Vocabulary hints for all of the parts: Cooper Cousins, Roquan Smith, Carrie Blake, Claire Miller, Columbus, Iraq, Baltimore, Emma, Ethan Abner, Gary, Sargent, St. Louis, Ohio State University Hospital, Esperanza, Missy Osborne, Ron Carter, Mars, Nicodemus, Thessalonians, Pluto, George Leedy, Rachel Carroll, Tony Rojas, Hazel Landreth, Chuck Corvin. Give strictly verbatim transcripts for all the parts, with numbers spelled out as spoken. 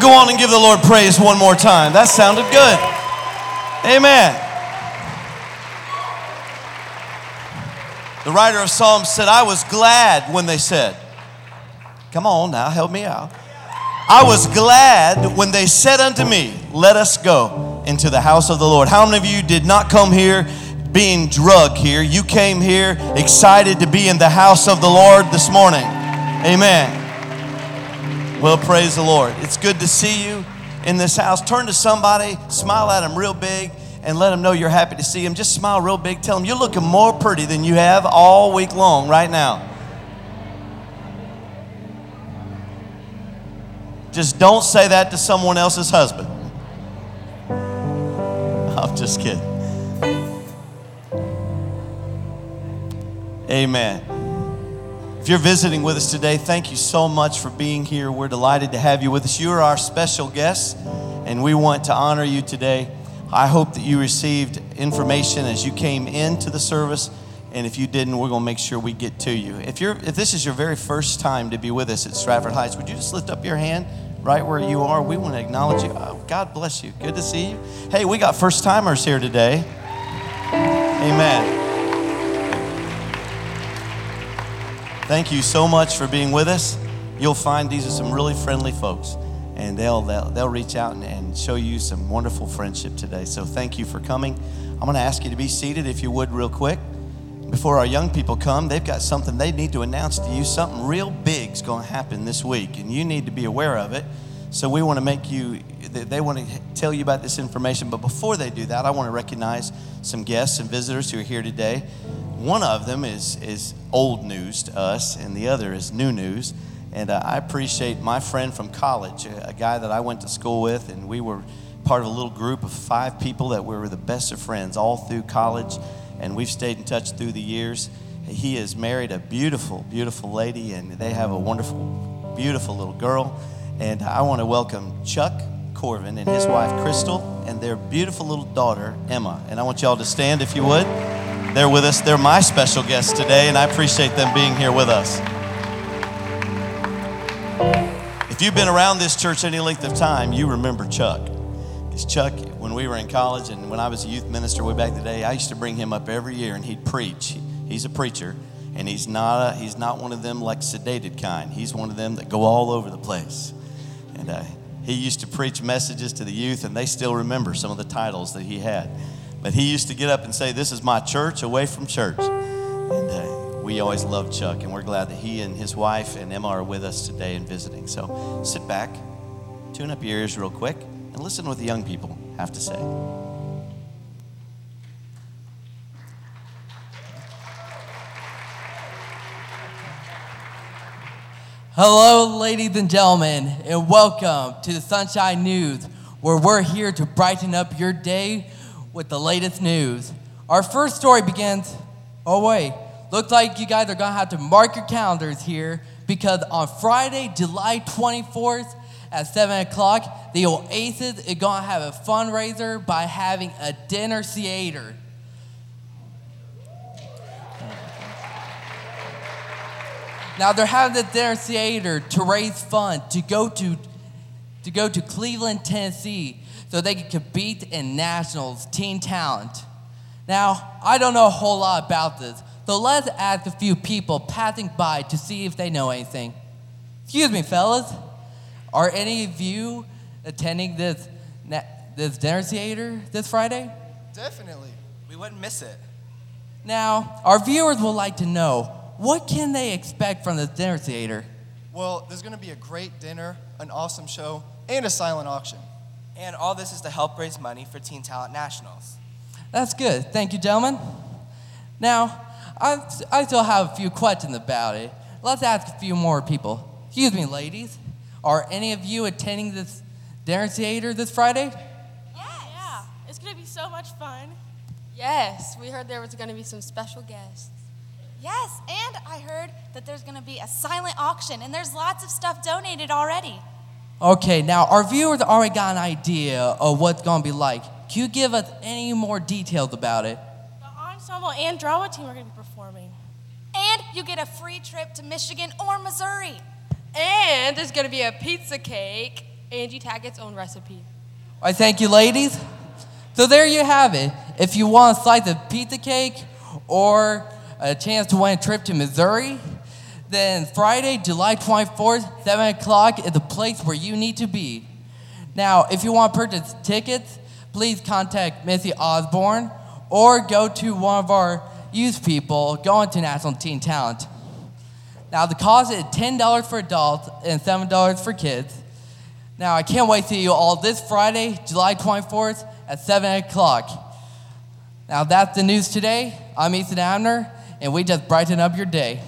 Well, go on and give the Lord praise one more time. That sounded good. Amen. The writer of Psalms said, I was glad when they said, come on now, help me out. I was glad when they said unto me, let us go into the house of the Lord. How many of you did not come here being drug here? You came here excited to be in the house of the Lord this morning. Amen. Well, praise the Lord. It's good to see you in this house. Turn to somebody, smile at them real big, and let them know you're happy to see them. Just smile real big. Tell them you're looking more pretty than you have all week long right now. Just don't say that to someone else's husband. I'm just kidding. Amen. If you're visiting with us today, thank you so much for being here. We're delighted to have you with us. You are our special guest, and we want to honor you today. I hope that you received information as you came into the service, and if you didn't, we're going to make sure we get to you. If you're, if this is your very first time to be with us at Stratford Heights, would you just lift up your hand right where you are? We want to acknowledge you. Oh, God bless you. Good to see you. Hey, we got first-timers here today. Amen. Thank you so much for being with us. You'll find these are some really friendly folks, and they'll they'll, they'll reach out and, and show you some wonderful friendship today. So thank you for coming. I'm going to ask you to be seated, if you would, real quick. Before our young people come, they've got something they need to announce to you. Something real big's going to happen this week, and you need to be aware of it. So we want to make you, they want to tell you about this information. But before they do that, I want to recognize some guests and visitors who are here today. One of them is is old news to us, and the other is new news. And uh, I appreciate my friend from college, a guy that I went to school with, and we were part of a little group of five people that were the best of friends all through college, and we've stayed in touch through the years. He has married a beautiful, beautiful lady, and they have a wonderful, beautiful little girl. And I want to welcome Chuck Corvin and his wife, Crystal, and their beautiful little daughter, Emma. And I want y'all to stand, if you would. They're with us. They're my special guests today, and I appreciate them being here with us. If you've been around this church any length of time, you remember Chuck. Because Chuck, when we were in college and when I was a youth minister way back in the day, I used to bring him up every year, and he'd preach. He's a preacher, and he's not a, he's not one of them like sedated kind. He's one of them that go all over the place. And uh, he used to preach messages to the youth, and they still remember some of the titles that he had. But he used to get up and say, this is my church away from church. And uh, we always loved Chuck, and we're glad that he and his wife and Emma are with us today and visiting. So sit back, tune up your ears real quick, and listen to what the young people have to say. Hello, ladies and gentlemen, and welcome to the Sunshine News, where we're here to brighten up your day with the latest news. Our first story begins, oh wait, looks like you guys are going to have to mark your calendars here, because on Friday, July twenty-fourth at seven o'clock, the Oasis is going to have a fundraiser by having a dinner theater. Now they're having the dinner theater to raise funds to go to to go to Cleveland, Tennessee, so they can compete in Nationals Teen Talent. Now, I don't know a whole lot about this, so let's ask a few people passing by to see if they know anything. Excuse me, fellas. Are any of you attending this this dinner theater this Friday? Definitely. We wouldn't miss it. Now, our viewers would like to know, what can they expect from this dinner theater? Well, there's going to be a great dinner, an awesome show, and a silent auction. And all this is to help raise money for Teen Talent Nationals. That's good. Thank you, gentlemen. Now, I I still have a few questions about it. Let's ask a few more people. Excuse me, ladies. Are any of you attending this dinner theater this Friday? Yes. Yeah. It's going to be so much fun. Yes. We heard there was going to be some special guests. Yes, and I heard that there's going to be a silent auction, and there's lots of stuff donated already. Okay, now our viewers already got an idea of what it's going to be like. Can you give us any more details about it? The ensemble and drama team are going to be performing. And you get a free trip to Michigan or Missouri. And there's going to be a pizza cake Angie Taggart's own recipe. All right, thank you, ladies. So there you have it. If you want a slice of pizza cake or a chance to win a trip to Missouri, then Friday, July twenty-fourth, seven o'clock is the place where you need to be. Now, if you want to purchase tickets, please contact Missy Osborne or go to one of our youth people going to National Teen Talent. Now, the cost is ten dollars for adults and seven dollars for kids. Now, I can't wait to see you all this Friday, July twenty-fourth at seven o'clock. Now, that's the news today. I'm Ethan Abner, and we just brighten up your day.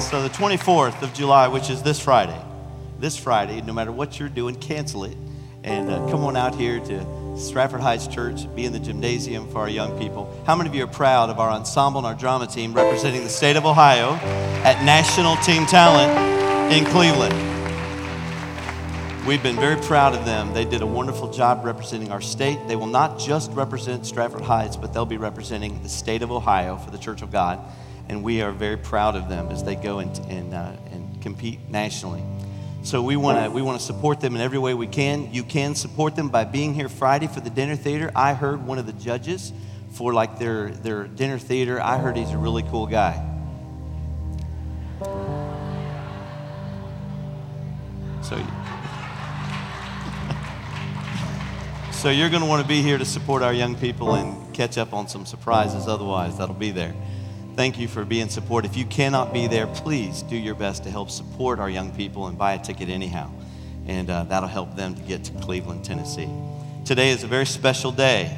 So the twenty-fourth of July, which is this Friday, this Friday, no matter what you're doing, cancel it and uh, come on out here to Stratford Heights Church, be in the gymnasium for our young people. How many of you are proud of our ensemble and our drama team representing the state of Ohio at National Teen Talent in Cleveland? We've been very proud of them. They did a wonderful job representing our state. They will not just represent Stratford Heights, but they'll be representing the state of Ohio for the Church of God. And we are very proud of them as they go and and, uh, and compete nationally. So we want to we want to support them in every way we can. You can support them by being here Friday for the dinner theater. I heard one of the judges for like their their dinner theater. I heard he's a really cool guy. So, so you're going to want to be here to support our young people and catch up on some surprises. Otherwise, that'll be there. Thank you for being supportive. If you cannot be there, please do your best to help support our young people and buy a ticket anyhow. And uh, that'll help them to get to Cleveland, Tennessee. Today is a very special day.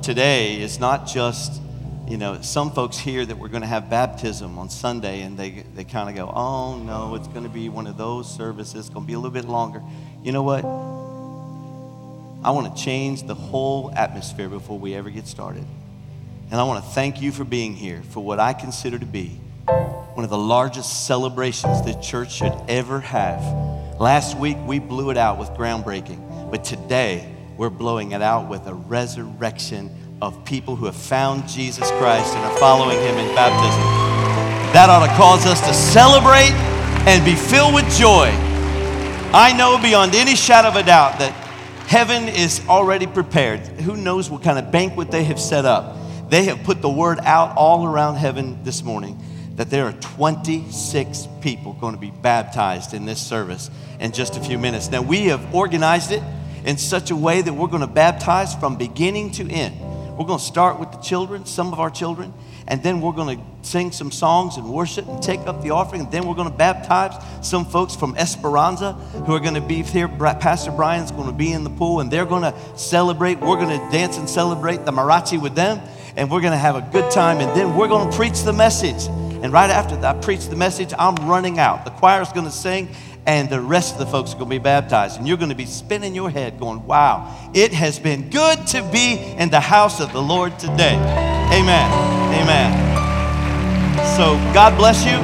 Today is not just, you know, some folks hear that we're going to have baptism on Sunday and they, they kind of go, oh no, it's going to be one of those services. It's going to be a little bit longer. You know what? I want to change the whole atmosphere before we ever get started. And I want to thank you for being here for what I consider to be one of the largest celebrations the church should ever have. Last week, we blew it out with groundbreaking, but today we're blowing it out with a resurrection of people who have found Jesus Christ and are following him in baptism. That ought to cause us to celebrate and be filled with joy. I know beyond any shadow of a doubt that heaven is already prepared. Who knows what kind of banquet they have set up. They have put the word out all around heaven this morning that there are twenty-six people going to be baptized in this service in just a few minutes. Now, we have organized it in such a way that we're going to baptize from beginning to end. We're going to start with the children, some of our children, and then we're going to sing some songs and worship and take up the offering. And then we're going to baptize some folks from Esperanza who are going to be here. Pastor Brian's going to be in the pool, and they're going to celebrate. We're going to dance and celebrate the Marachi with them. And we're going to have a good time, and then we're going to preach the message. And right after I preach the message, I'm running out. The choir's going to sing, and the rest of the folks are going to be baptized. And you're going to be spinning your head going, wow, it has been good to be in the house of the Lord today. Amen. Amen. So God bless you.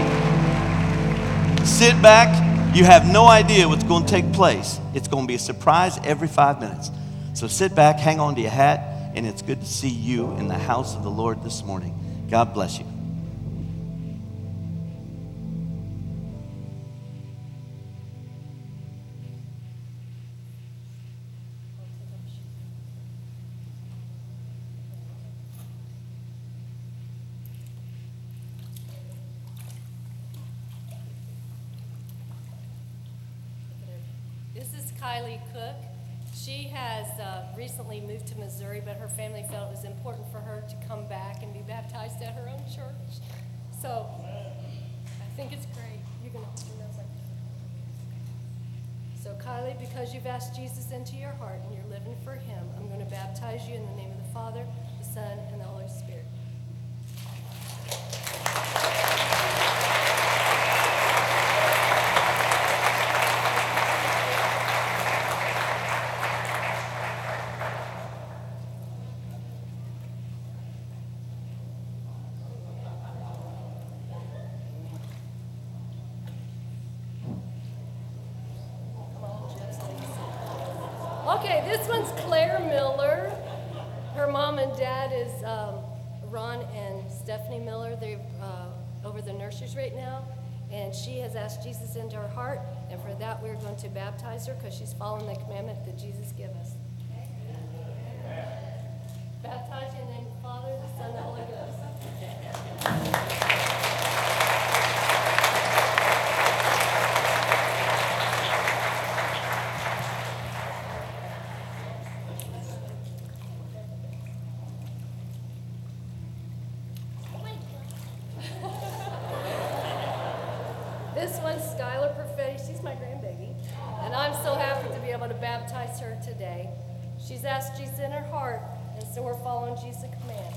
Sit back. You have no idea what's going to take place. It's going to be a surprise every five minutes. So sit back, hang on to your hat. And it's good to see you in the house of the Lord this morning. God bless you. This is Kylie. She has uh, recently moved to Missouri, but her family felt it was important for her to come back and be baptized at her own church. So I think it's great. You're going to hold your nose like that. So Kylie, because you've asked Jesus into your heart and you're living for him, I'm going to baptize you in the name of the Father, the Son, and the Holy Spirit. Okay, this one's Claire Miller. Her mom and dad is um, Ron and Stephanie Miller, they're uh, over the nurseries right now, and she has asked Jesus into her heart, and for that we're going to baptize her because she's following the commandment that Jesus gave us. Amen. Baptize in the name of the Father, the Son, and the Holy Ghost. Today. She's asked Jesus in her heart, and so we're following Jesus' command.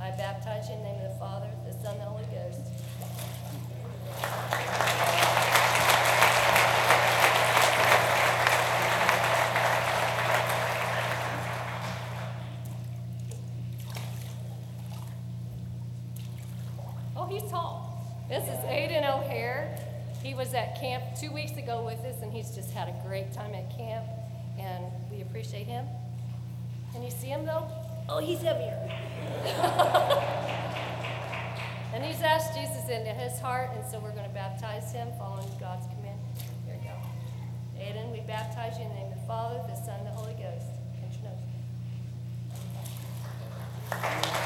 I baptize you in the name of the Father, the Son, and the Holy Ghost. Oh, he's tall. This is Aiden O'Hare. He was at camp two weeks ago with us, and he's just had a great time at camp, and we appreciate him. Can you see him, though? Oh, he's heavier. And he's asked Jesus into his heart, and so we're going to baptize him following God's command. Here we go. Aiden, we baptize you in the name of the Father, the Son, and the Holy Ghost. Pinch your nose.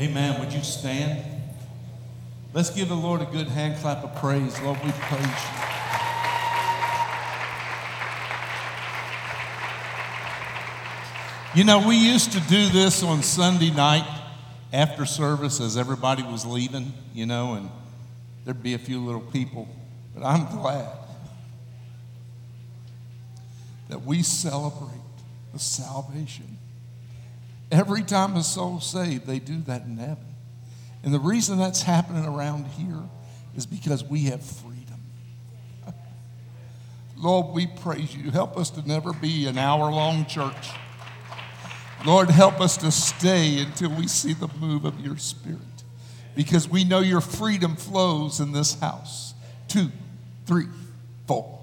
Amen. Would you stand? Let's give the Lord a good hand clap of praise. Lord, we praise you. You know, we used to do this on Sunday night after service as everybody was leaving, you know, and there'd be a few little people. But I'm glad that we celebrate the salvation. Every time a soul's saved, they do that in heaven. And the reason that's happening around here is because we have freedom. Lord, we praise you. Help us to never be an hour-long church. Lord, help us to stay until we see the move of your Spirit, because we know your freedom flows in this house. Two, three, four.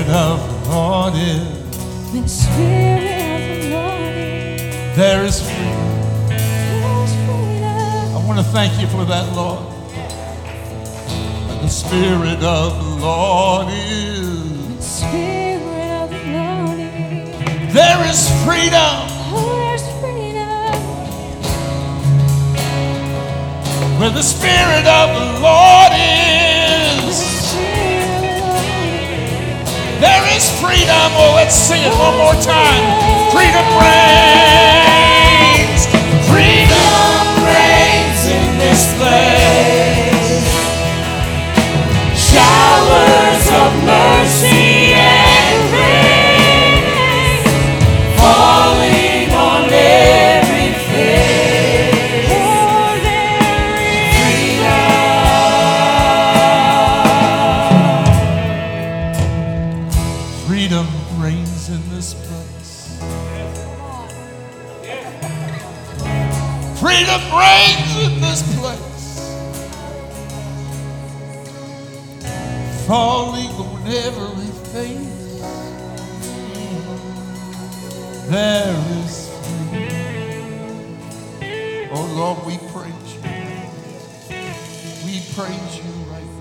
Spirit of the Lord is. The Spirit of the Lord is. There is freedom. There is freedom. I want to thank you for that, Lord. The Spirit of the Lord is. The Spirit of the Lord is. There is freedom. Where the Spirit of the Lord is, there is freedom. Oh, let's sing it one more time. Freedom reigns. Freedom reigns in this place. Showers of mercy and grace falling on everything. Freedom reigns in this place. Falling on everything. There is freedom. Oh Lord, we praise you. We praise you right now.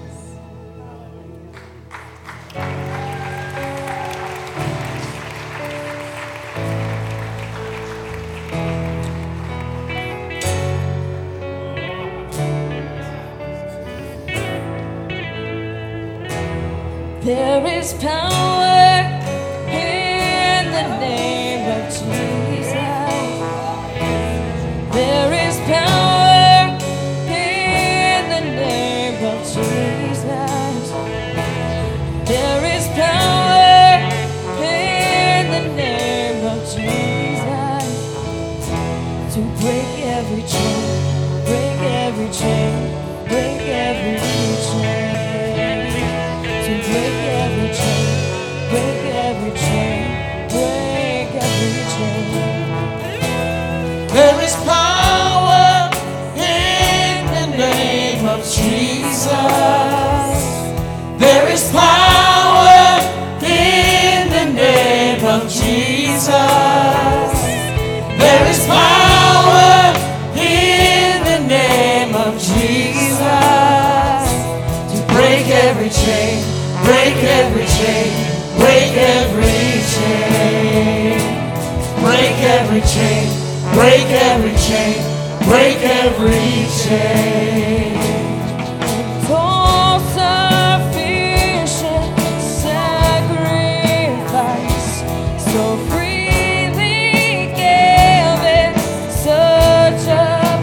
There is power in the name of Jesus. There is power in the name of Jesus. There is power in the name of Jesus to break every chain, break every chain, break every chain. There is power in the name of Jesus. There is power in the name of Jesus. There is power in the name of Jesus to break every chain, break every chain, break every chain, break every chain. Break every chain, break every chain. It's all sufficient sacrifice, so freely given, such a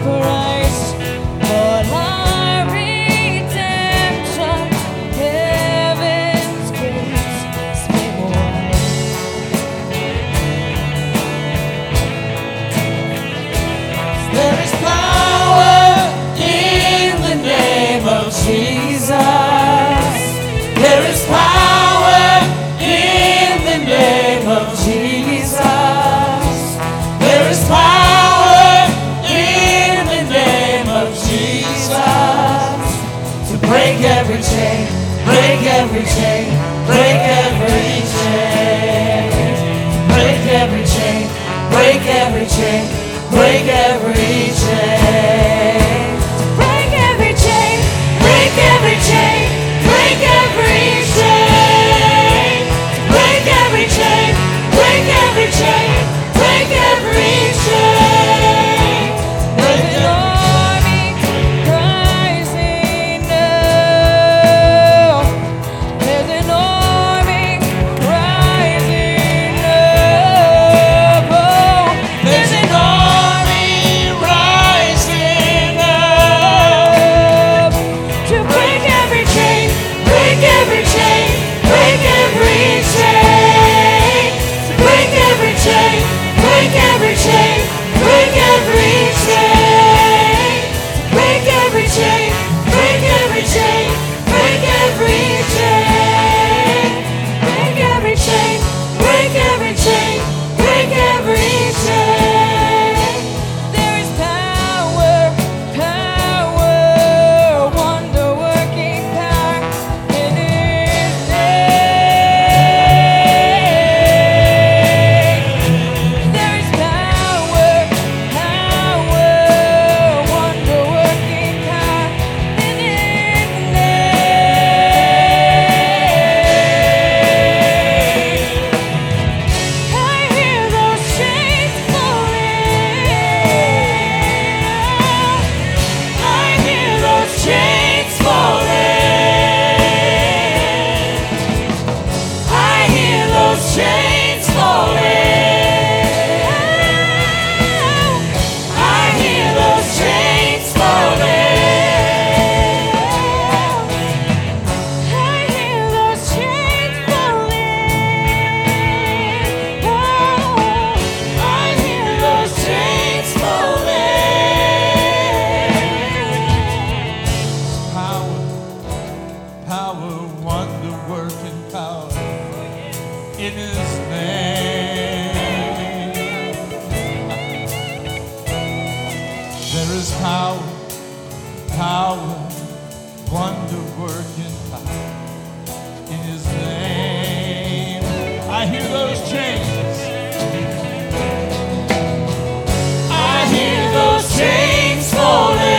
price. For my redemption, heaven's grace made Jesus, there is power in the name of Jesus. There is power in the name of Jesus to break every chain, break every chain, break every chain, break every chain, break every chain, break every chain. Break every chain, break every chain, break every chain, break every chain, break every chain. There's an army rising up. There's an army rising up. There's an army power, wonder-working power in His name. There is power, power, wonder-working power in His name. I hear those chains. I hear those chains falling.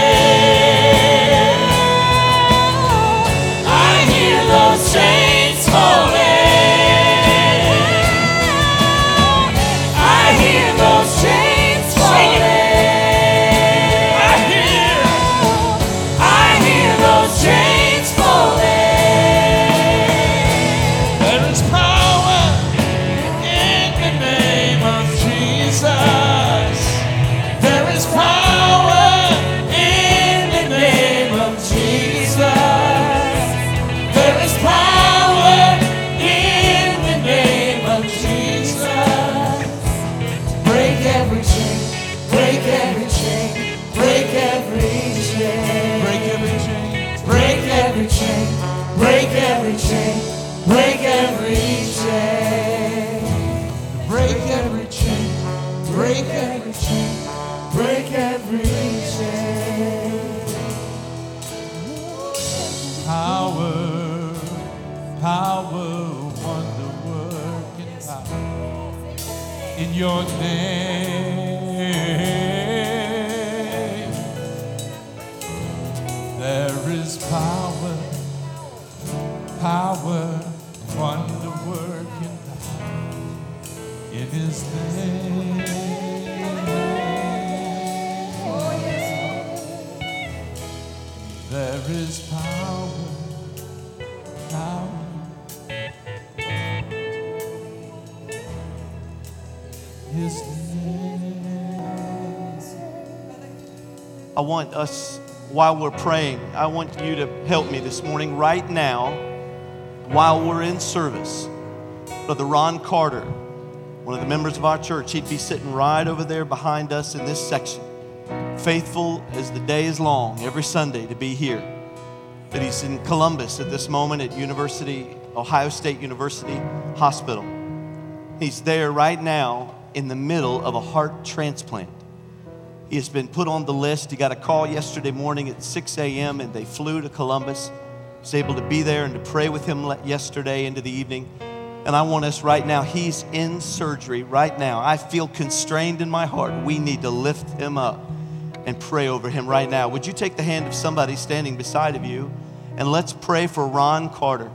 Your name, there is power, power, wonder working power in His name. There is power, power. I want us, while we're praying, I want you to help me this morning right now while we're in service. Brother Ron Carter, one of the members of our church, he'd be sitting right over there behind us in this section, faithful as the day is long, every Sunday to be here. But he's in Columbus at this moment at University, Ohio State University Hospital. He's there right now in the middle of a heart transplant. He has been put on the list. He got a call yesterday morning at six a.m. and they flew to Columbus. I was able to be there and to pray with him yesterday into the evening. And I want us right now, he's in surgery right now. I feel constrained in my heart. We need to lift him up and pray over him right now. Would you take the hand of somebody standing beside of you and let's pray for Ron Carter.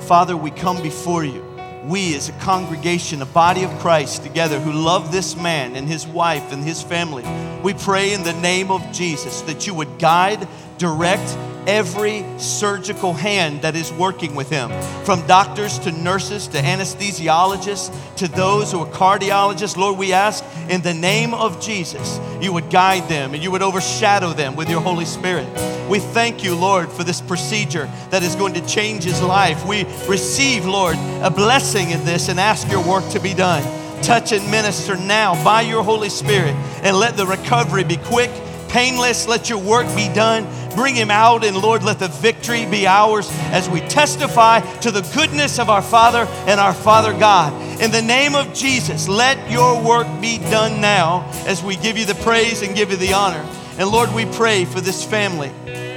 Father, we come before you. We as a congregation, a body of Christ together who love this man and his wife and his family, we pray in the name of Jesus that you would guide, direct every surgical hand that is working with him, from doctors to nurses to anesthesiologists to those who are cardiologists. Lord, we ask in the name of Jesus, you would guide them and you would overshadow them with your Holy Spirit. We thank you, Lord, for this procedure that is going to change his life. We receive, Lord, a blessing in this and ask your work to be done. Touch and minister now by your Holy Spirit and let the recovery be quick, painless. Let your work be done. Bring him out, and Lord, let the victory be ours as we testify to the goodness of our Father and our Father God. In the name of Jesus, let your work be done now as we give you the praise and give you the honor. And Lord, we pray for this family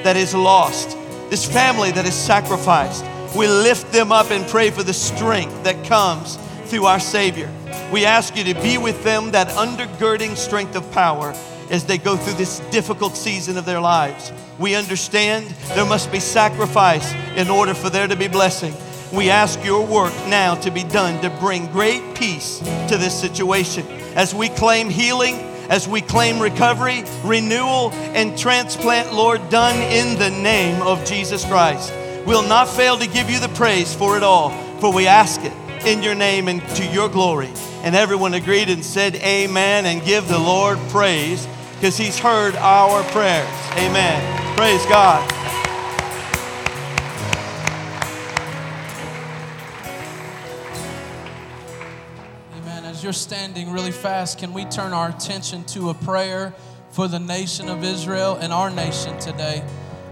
that is lost, this family that is sacrificed. We lift them up and pray for the strength that comes through our Savior. We ask you to be with them, that undergirding strength of power as they go through this difficult season of their lives. We understand there must be sacrifice in order for there to be blessing. We ask your work now to be done to bring great peace to this situation. As we claim healing, as we claim recovery, renewal, and transplant, Lord, done in the name of Jesus Christ. We'll not fail to give you the praise for it all, for we ask it in your name and to your glory. And everyone agreed and said amen, and give the Lord praise because he's heard our prayers. Amen. Praise God. Amen. As you're standing really fast, can we turn our attention to a prayer for the nation of Israel and our nation today?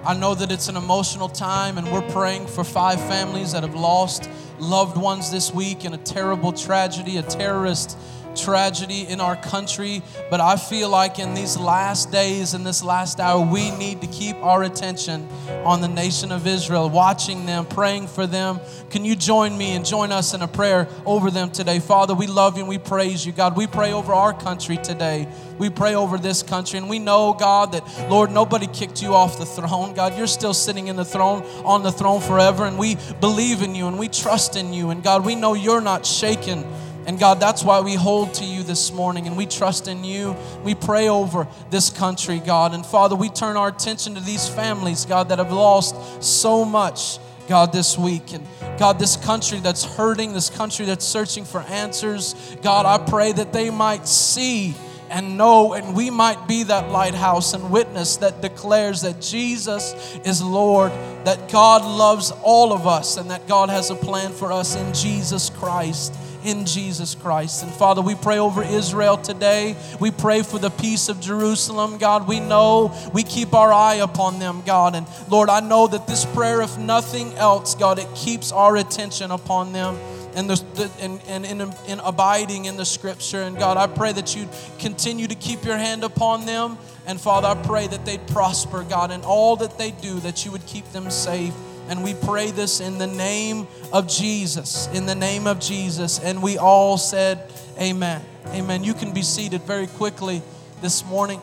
I know that it's an emotional time, and we're praying for five families that have lost loved ones this week in a terrible tragedy, a terrorist tragedy in our country. But I feel like in these last days, in this last hour, we need to keep our attention on the nation of Israel, watching them, praying for them. Can you join me and join us in a prayer over them today? Father, we love you and we praise you, God. We pray over our country today. We pray over this country, and we know, God, that, Lord, nobody kicked you off the throne. God, you're still sitting in the throne, on the throne forever, and we believe in you and we trust in you. And God, we know you're not shaken. And God, that's why we hold to you this morning, and we trust in you. We pray over this country, God. And Father, we turn our attention to these families, God, that have lost so much, God, this week. And God, this country that's hurting, this country that's searching for answers, God, I pray that they might see and know, and we might be that lighthouse and witness that declares that Jesus is Lord, that God loves all of us, and that God has a plan for us in Jesus Christ. In Jesus Christ. And Father, we pray over Israel today. We pray for the peace of Jerusalem, God. We know we keep our eye upon them, God. And Lord, I know that this prayer, if nothing else, God, it keeps our attention upon them and the, and, and in, in abiding in the Scripture. And God, I pray that you continue to keep your hand upon them. And Father, I pray that they prosper, God, in all that they do, that you would keep them safe. And we pray this in the name of Jesus, in the name of Jesus. And we all said, amen. Amen. You can be seated very quickly this morning.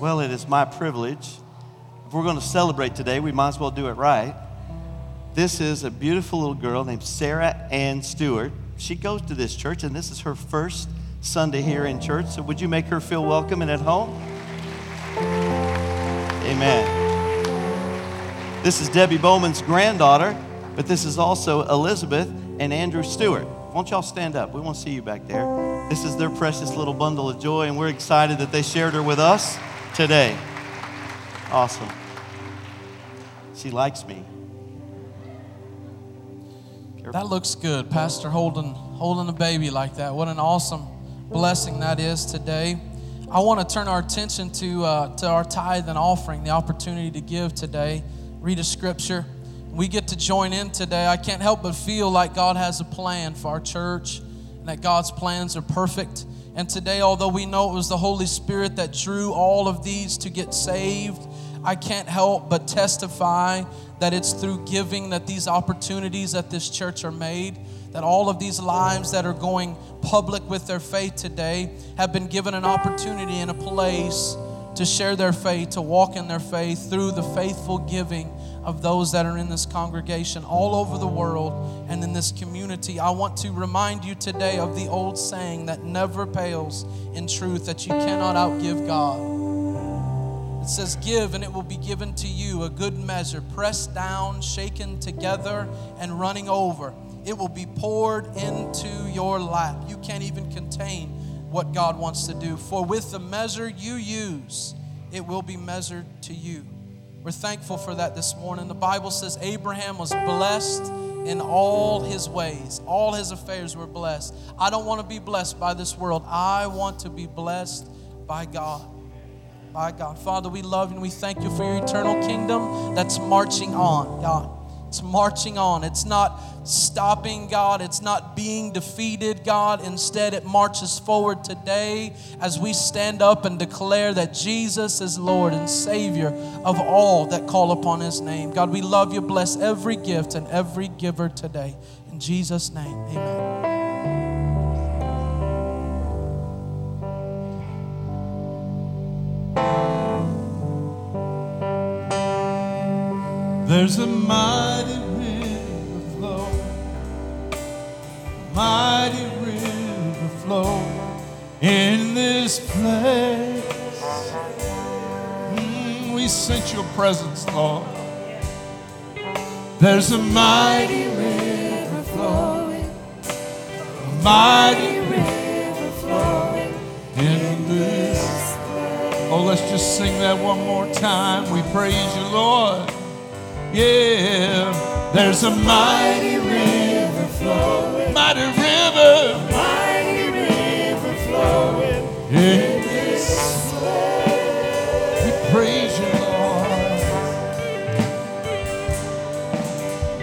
Well, it is my privilege. If we're going to celebrate today, we might as well do it right. This is a beautiful little girl named Sarah Ann Stewart. She goes to this church, and this is her first Sunday here in church. So would you make her feel welcome and at home? Amen. This is Debbie Bowman's granddaughter, but this is also Elizabeth and Andrew Stewart. Won't y'all stand up? We want to see you back there. This is their precious little bundle of joy, and we're excited that they shared her with us today. Awesome. She likes me. Careful. That looks good, Pastor, holding, holding a baby like that. What an awesome blessing that is today. I want to turn our attention to uh, to our tithe and offering, the opportunity to give today, read a scripture. We get to join in today. I can't help but feel like God has a plan for our church and that God's plans are perfect. And today, although we know it was the Holy Spirit that drew all of these to get saved, I can't help but testify that it's through giving that these opportunities at this church are made. That all of these lives that are going public with their faith today have been given an opportunity and a place to share their faith, to walk in their faith through the faithful giving of those that are in this congregation all over the world and in this community. I want to remind you today of the old saying that never pales in truth, that you cannot outgive God. It says, give and it will be given to you, a good measure, pressed down, shaken together, and running over. It will be poured into your lap. You can't even contain what God wants to do. For with the measure you use, it will be measured to you. We're thankful for that this morning. The Bible says Abraham was blessed in all his ways. All his affairs were blessed. I don't want to be blessed by this world. I want to be blessed by God. By God. Father, we love you and we thank you for your eternal kingdom that's marching on, God. It's marching on. It's not stopping, God. It's not being defeated, God. Instead, it marches forward today as we stand up and declare that Jesus is Lord and Savior of all that call upon his name. God, we love you. Bless every gift and every giver today. In Jesus' name, amen. There's a mighty river flow, a mighty river flow in this place. Mm, we sense your presence, Lord. There's a mighty river flowing, a mighty river flowing in this place. Oh, let's just sing that one more time. We praise you, Lord. Yeah, there's a mighty river flowing, mighty river, mighty river flowing in this.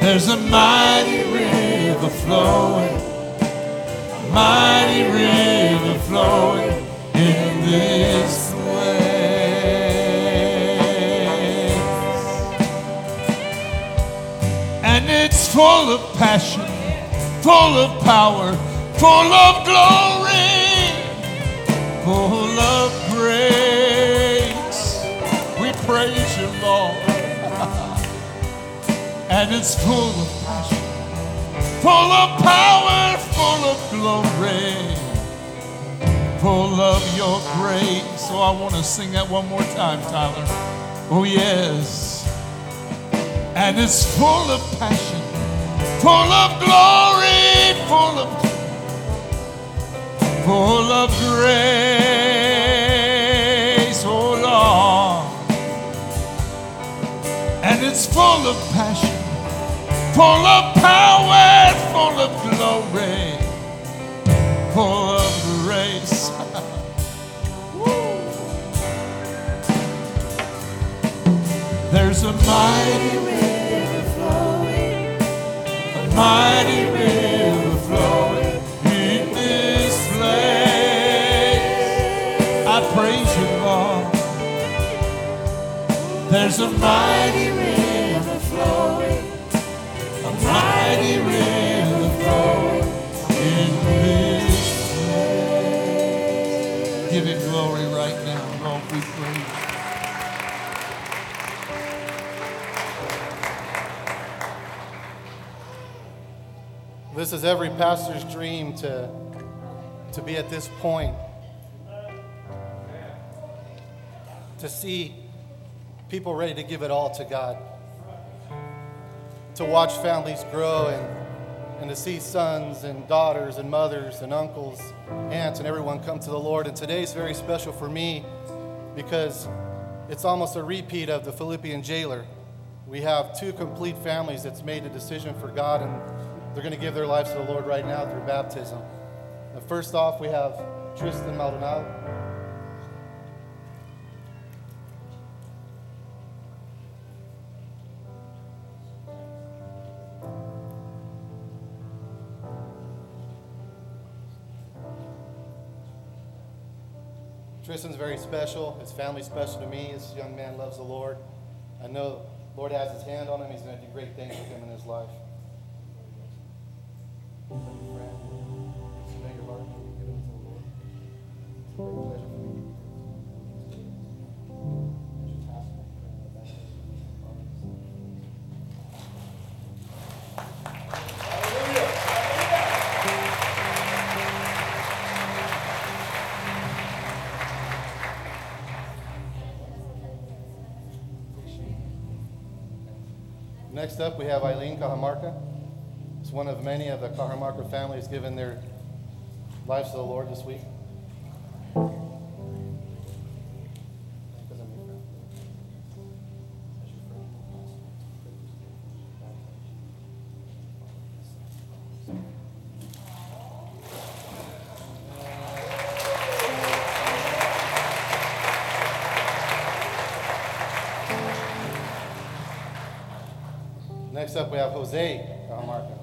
There's a mighty river flowing, a mighty river flowing in this place. And it's full of passion, full of power, full of glory, full of grace. We praise you, Lord. And it's full of passion, full of power, full of glory, full of your grace. So I want to sing that one more time, Tyler. Oh, yes. And it's full of passion, full of glory, full of, full of grace, oh, Lord. And it's full of passion, full of power, full of glory, full of grace. There's a mighty river flowing, a mighty river flowing in this place. I praise you, Lord. There's a mighty river flowing, mighty river flowing in this place. Give it glory right now, Lord, we praise. This is every pastor's dream to, to be at this point. To see people ready to give it all to God. To watch families grow and, and to see sons and daughters and mothers and uncles, aunts, and everyone come to the Lord. And today's very special for me because it's almost a repeat of the Philippian jailer. We have two complete families that's made a decision for God, and they're going to give their lives to the Lord right now through baptism. Now, first off, we have Tristan Maldonado. Tristan's very special. His family's special to me. This young man loves the Lord. I know the Lord has his hand on him. He's going to do great things with him in his life. Next up, we have Eileen Cajamarca. It's one of many of the Cajamarca families giving their lives to the Lord this week. Next up, we have Jose Cajamarca.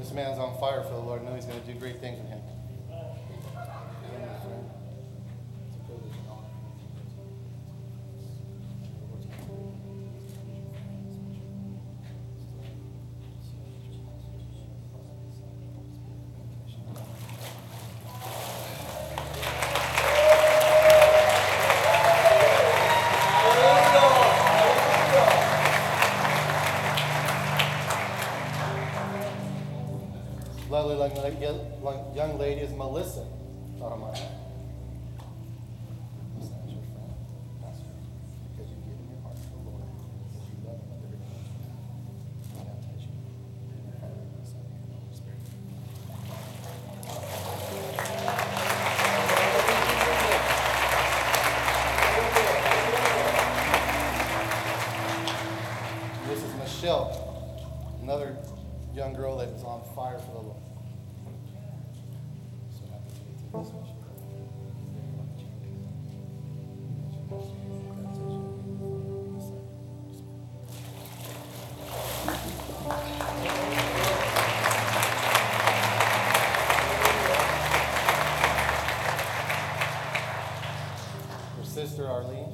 This man's on fire for the Lord. I know he's going to do great things in him. Young lady is Melissa. This is Michelle, another young girl that is on fire for the Lord. Pastor Arlene.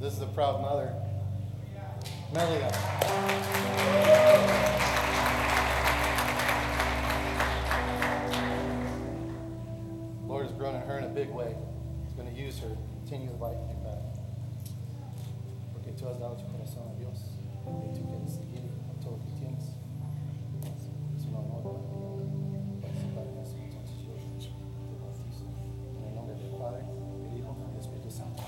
This is a proud mother. Melia. The Lord has grown in her in a big way. He's going to use her to continue the light and back. Porque tú has dado tu corazón a Dios. Y tú quieres seguir a todo lo que tienes. Es un honor para mí participar en esta institución. Te bautizo en el nombre del Padre, del Hijo y del Espíritu Santo.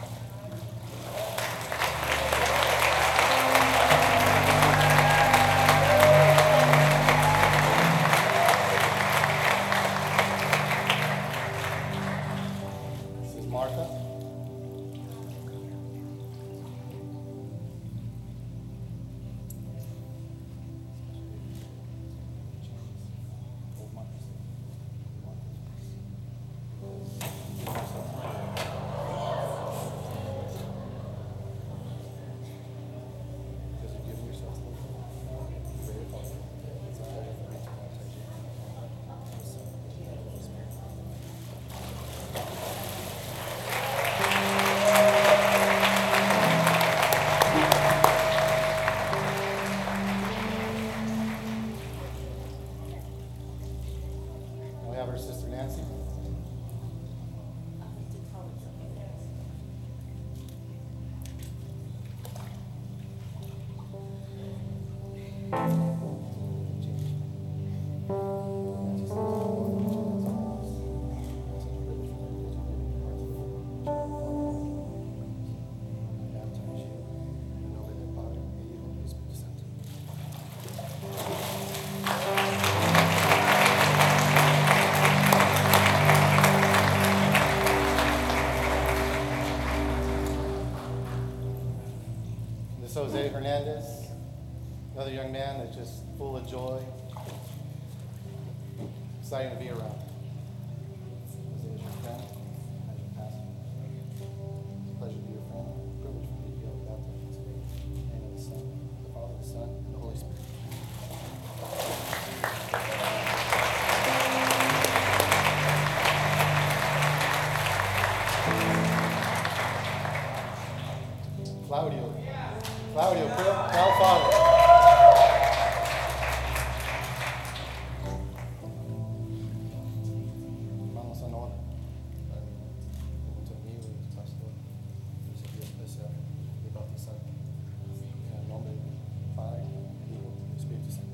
Jose Hernandez, another young man that's just full of joy, exciting to be around. Jose is your friend, as your pastor. It's a pleasure to be your friend, a privilege for me to be able to baptize you today. In the name of the Son, the Father, the Son, and the Holy Spirit. Claudio, proud father. Vamos en honor. Junto a mí, el pastor, el servicio especial, y bautizar. En el nombre del Padre, del Hijo, del Espíritu Santo.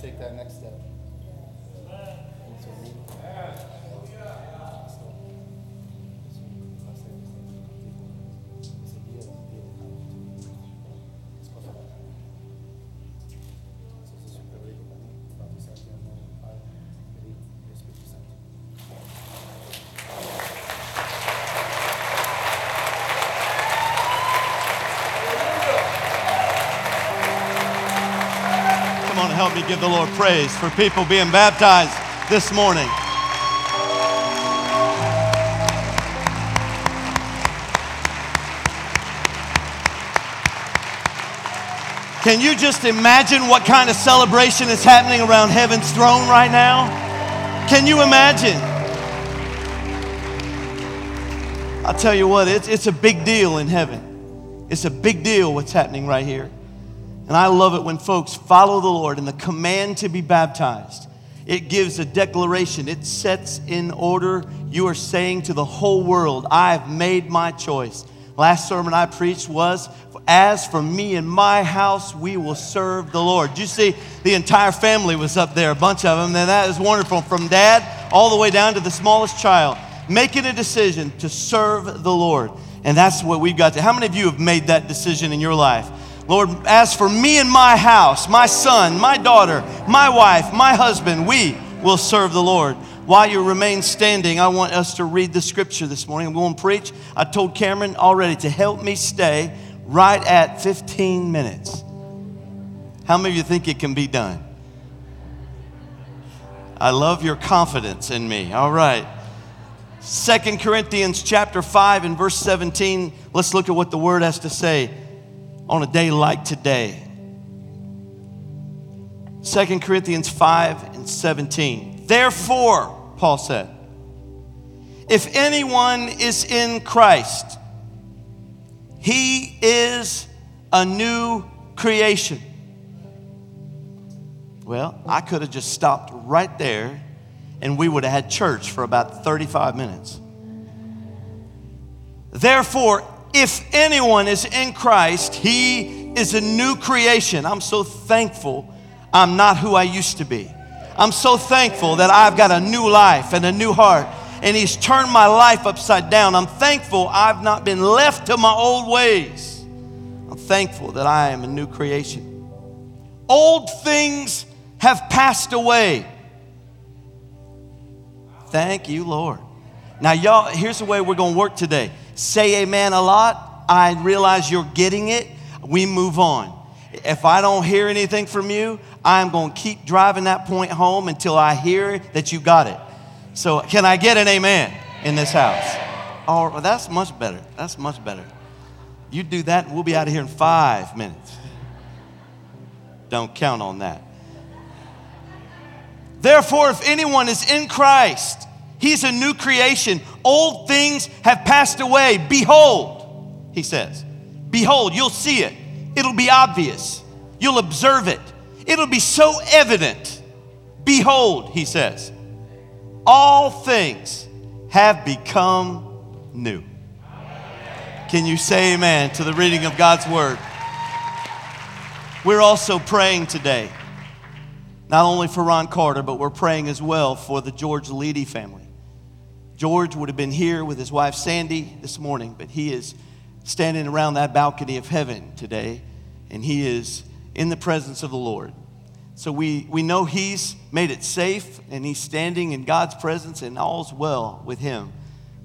Take that next step. Help me give the Lord praise for people being baptized this morning. Can you just imagine what kind of celebration is happening around heaven's throne right now? Can you imagine? I'll tell you what, it's, it's a big deal in heaven. It's a big deal what's happening right here. And I love it when folks follow the Lord and the command to be baptized. It gives a declaration. It sets in order. You are saying to the whole world, I've made my choice. Last sermon I preached was, as for me and my house, we will serve the Lord. You see, the entire family was up there, a bunch of them. And that is wonderful, from dad all the way down to the smallest child, making a decision to serve the Lord. And that's what we've got to. How many of you have made that decision in your life? Lord, as for me and my house, my son, my daughter, my wife, my husband, we will serve the Lord. While you remain standing, I want us to read the scripture this morning. I'm going to preach. I told Cameron already to help me stay right at fifteen minutes. How many of you think it can be done? I love your confidence in me. All right. Second Corinthians chapter five and verse seventeen. Let's look at what the word has to say on a day like today. Second Corinthians five and seventeen. Therefore, Paul said, if anyone is in Christ, he is a new creation. Well, I could have just stopped right there and we would have had church for about thirty-five minutes. Therefore, if anyone is in Christ, he is a new creation. I'm so thankful I'm not who I used to be. I'm so thankful that I've got a new life and a new heart, and he's turned my life upside down. I'm thankful I've not been left to my old ways. I'm thankful that I am a new creation. Old things have passed away. Thank you, Lord. Now, y'all, here's the way we're going to work today. Say amen a lot. I realize you're getting it. We move on. If I don't hear anything from you, I'm going to keep driving that point home until I hear that you got it. So can I get an amen in this house? Oh, that's much better. That's much better. You do that and we'll be out of here in five minutes. Don't count on that. Therefore, if anyone is in Christ, he's a new creation. Old things have passed away. Behold, he says. Behold, you'll see it. It'll be obvious. You'll observe it. It'll be so evident. Behold, he says, all things have become new. Can you say amen to the reading of God's word? We're also praying today, not only for Ron Carter, but we're praying as well for the George Leedy family. George would have been here with his wife Sandy this morning, but he is standing around that balcony of heaven today, and he is in the presence of the Lord. So we, we know he's made it safe, and he's standing in God's presence, and all's well with him.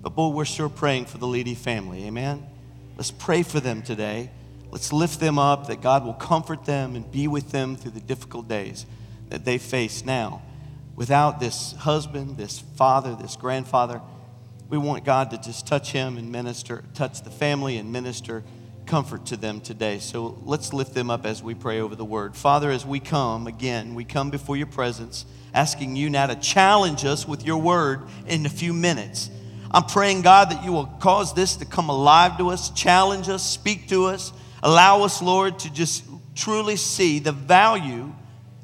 But boy, we're sure praying for the Leedy family, amen? Let's pray for them today. Let's lift them up, that God will comfort them and be with them through the difficult days that they face now. Without this husband, this father, this grandfather, we want God to just touch him and minister, touch the family and minister comfort to them today. So let's lift them up as we pray over the word. Father, as we come again, we come before your presence, asking you now to challenge us with your word in a few minutes. I'm praying, God, that you will cause this to come alive to us, challenge us, speak to us, allow us, Lord, to just truly see the value,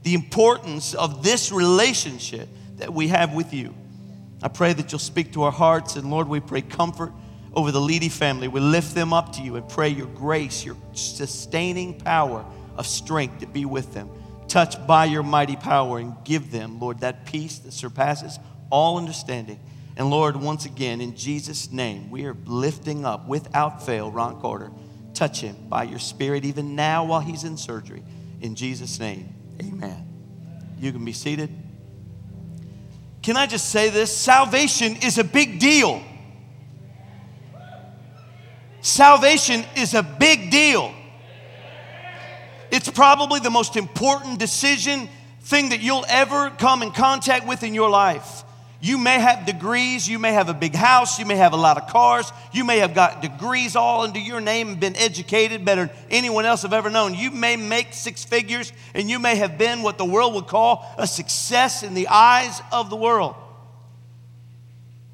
the importance of this relationship that we have with you. I pray that you'll speak to our hearts, and Lord, we pray comfort over the Leedy family. We lift them up to you and pray your grace, your sustaining power of strength to be with them. Touch by your mighty power and give them, Lord, that peace that surpasses all understanding. And Lord, once again, in Jesus' name, we are lifting up without fail Ron Carter. Touch him by your Spirit even now while he's in surgery. In Jesus' name, amen. You can be seated. Can I just say this? Salvation is a big deal. Salvation is a big deal. It's probably the most important decision, thing that you'll ever come in contact with in your life. You may have degrees, you may have a big house, you may have a lot of cars, you may have got degrees all into your name and been educated better than anyone else I've ever known. You may make six figures and you may have been what the world would call a success in the eyes of the world.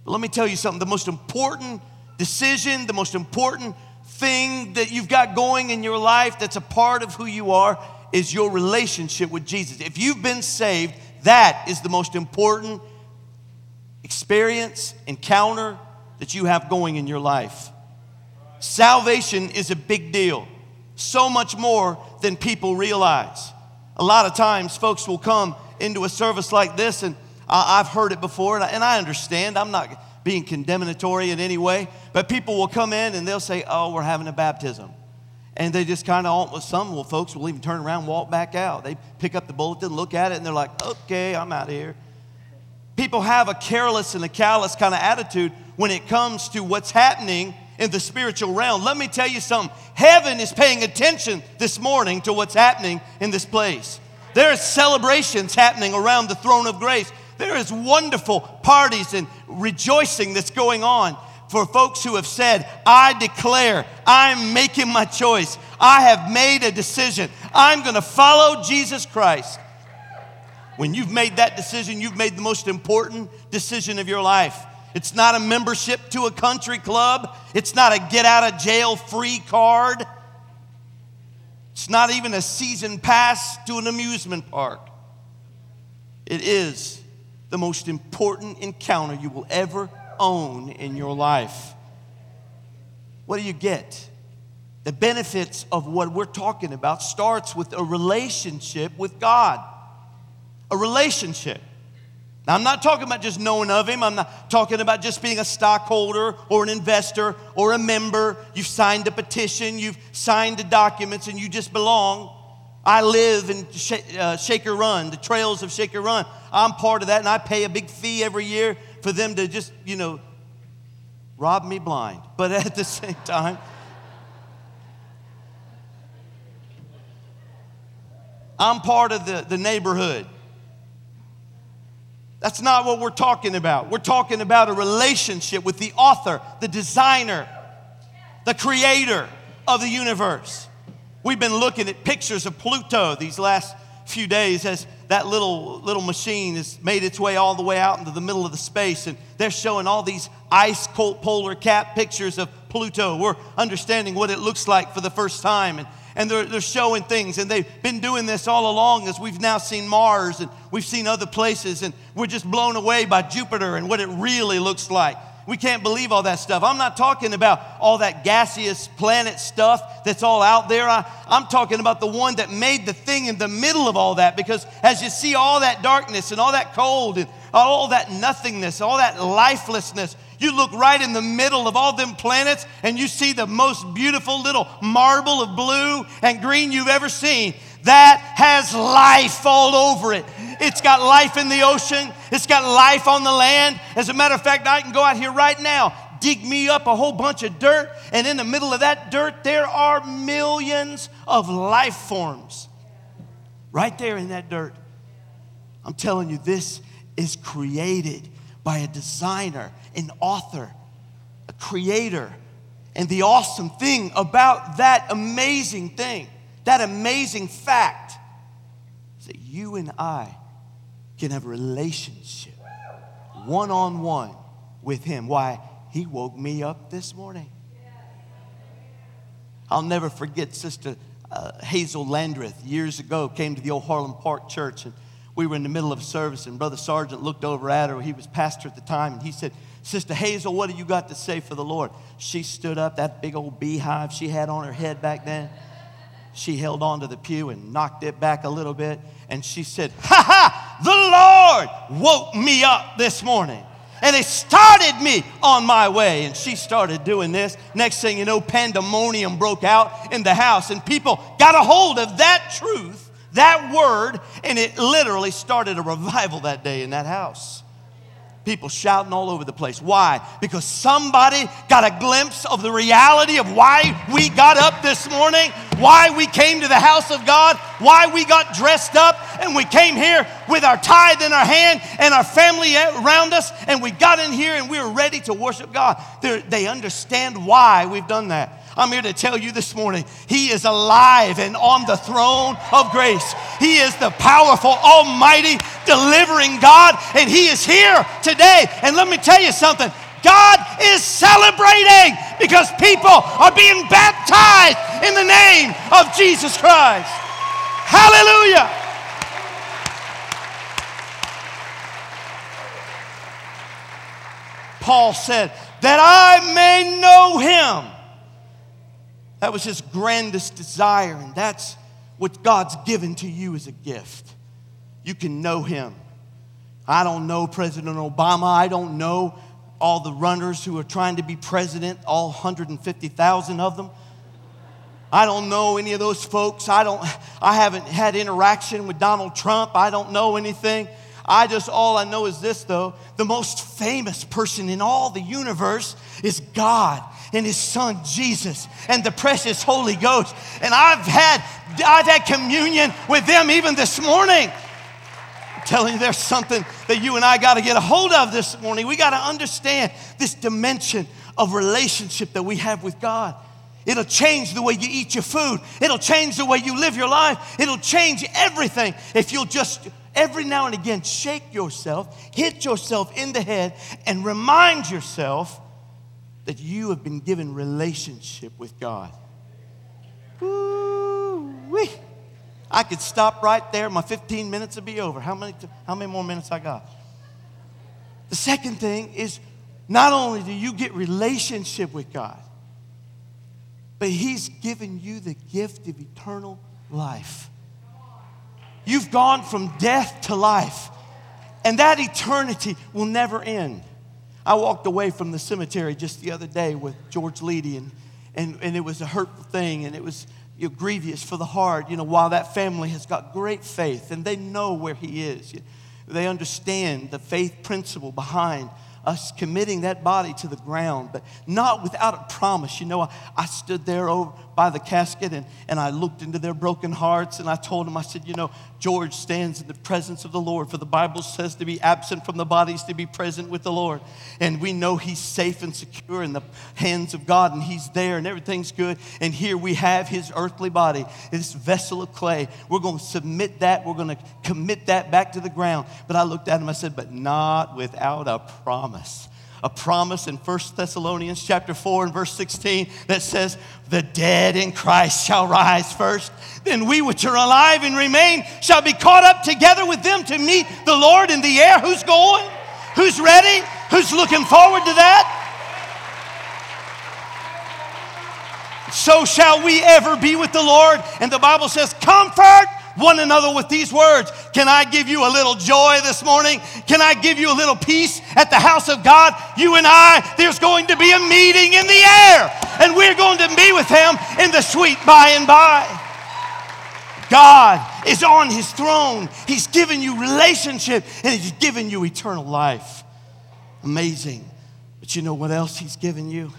But let me tell you something, the most important decision, the most important thing that you've got going in your life that's a part of who you are is your relationship with Jesus. If you've been saved, that is the most important experience, encounter that you have going in your life. Salvation is a big deal, so much more than people realize. A lot of times folks will come into a service like this, and I've heard it before, and I understand. I'm not being condemnatory in any way, but people will come in and they'll say, oh, we're having a baptism. And they just kind of, some will, folks will even turn around and walk back out. They pick up the bulletin, look at it, and they're like, okay, I'm out of here. People have a careless and a callous kind of attitude when it comes to what's happening in the spiritual realm. Let me tell you something. Heaven is paying attention this morning to what's happening in this place. There are celebrations happening around the throne of grace. There is wonderful parties and rejoicing that's going on for folks who have said, I declare, I'm making my choice. I have made a decision. I'm going to follow Jesus Christ. When you've made that decision, you've made the most important decision of your life. It's not a membership to a country club. It's not a get out of jail free card. It's not even a season pass to an amusement park. It is the most important encounter you will ever own in your life. What do you get? The benefits of what we're talking about starts with a relationship with God. A relationship. Now, I'm not talking about just knowing of him. I'm not talking about just being a stockholder or an investor or a member. You've signed a petition. You've signed the documents and you just belong. I live in Shaker Run, the trails of Shaker Run. I'm part of that and I pay a big fee every year for them to just, you know, rob me blind. But at the same time, I'm part of the, the neighborhood. That's not what we're talking about. We're talking about a relationship with the author, the designer, the creator of the universe. We've been looking at pictures of Pluto these last few days as that little little machine has made its way all the way out into the middle of the space. And they're showing all these ice cold polar cap pictures of Pluto. We're understanding what it looks like for the first time. And And they're, they're showing things. And they've been doing this all along as we've now seen Mars and we've seen other places. And we're just blown away by Jupiter and what it really looks like. We can't believe all that stuff. I'm not talking about all that gaseous planet stuff that's all out there. I, I'm talking about the one that made the thing in the middle of all that. Because as you see all that darkness and all that cold and all that nothingness, all that lifelessness, you look right in the middle of all them planets and you see the most beautiful little marble of blue and green you've ever seen. That has life all over it. It's got life in the ocean. It's got life on the land. As a matter of fact, I can go out here right now, dig me up a whole bunch of dirt, and in the middle of that dirt, there are millions of life forms right there in that dirt. I'm telling you, this is created by a designer, an author, a creator. And the awesome thing about that amazing thing, that amazing fact, is that you and I can have a relationship one-on-one with him. Why? He woke me up this morning. I'll never forget Sister uh, Hazel Landreth years ago came to the old Harlem Park Church, and we were in the middle of a service, and Brother Sargent looked over at her. He was pastor at the time, and he said, Sister Hazel, what do you got to say for the Lord? She stood up, that big old beehive she had on her head back then. She held onto the pew and knocked it back a little bit, and she said, ha ha, the Lord woke me up this morning. and they started me on my way. And she started doing this. Next thing you know, pandemonium broke out in the house, and people got a hold of that truth, that word, and it literally started a revival that day in that house. People shouting all over the place. Why? Because somebody got a glimpse of the reality of why we got up this morning, why we came to the house of God, why we got dressed up, and we came here with our tithe in our hand and our family around us, and we got in here and we were ready to worship God. They're, they understand why we've done that. I'm here to tell you this morning, He is alive and on the throne of grace. He is the powerful, almighty, delivering God, and He is here today. And let me tell you something, God is celebrating because people are being baptized in the name of Jesus Christ. Hallelujah. Paul said, that I may know Him. That was his grandest desire, and that's what God's given to you as a gift. You can know Him. I don't know President Obama. I don't know all the runners who are trying to be president, all one hundred fifty thousand of them. I don't know any of those folks. I don't. I haven't had interaction with Donald Trump. I don't know anything. I just, all I know is this though, the most famous person in all the universe is God and His Son Jesus and the precious Holy Ghost. And I've had, I've had communion with them even this morning. I'm telling you, there's something that you and I got to get a hold of this morning. We got to understand this dimension of relationship that we have with God. It'll change the way you eat your food. It'll change the way you live your life. It'll change everything if you'll just every now and again shake yourself, hit yourself in the head, and remind yourself that you have been given relationship with God. Woo-wee. I could stop right there. My fifteen minutes would be over. How many, how many more minutes I got? The second thing is, not only do you get relationship with God, but He's given you the gift of eternal life. You've gone from death to life, and that eternity will never end. I walked away from the cemetery just the other day with George Leedy, and, and, and it was a hurtful thing, and it was you know, grievous for the heart. You know, while that family has got great faith, and they know where he is. You know, they understand the faith principle behind us committing that body to the ground, but not without a promise. You know, I, I stood there over by the casket, and, and I looked into their broken hearts, and I told them, I said, you know, George stands in the presence of the Lord, for the Bible says to be absent from the body is to be present with the Lord. And we know he's safe and secure in the hands of God, and he's there, and everything's good. And here we have his earthly body, this vessel of clay. We're going to submit that. We're going to commit that back to the ground. But I looked at him, I said, but not without a promise. A promise in First Thessalonians chapter four and verse sixteen that says, the dead in Christ shall rise first. Then we which are alive and remain shall be caught up together with them to meet the Lord in the air. Who's going? Who's ready? Who's looking forward to that? So shall we ever be with the Lord. And the Bible says, comfort one another with these words. Can I give you a little joy this morning? Can I give you a little peace at the house of God? You and I, there's going to be a meeting in the air, and we're going to be with Him in the sweet by and by. God is on His throne. He's given you relationship, and He's given you eternal life. Amazing. But you know what else He's given you?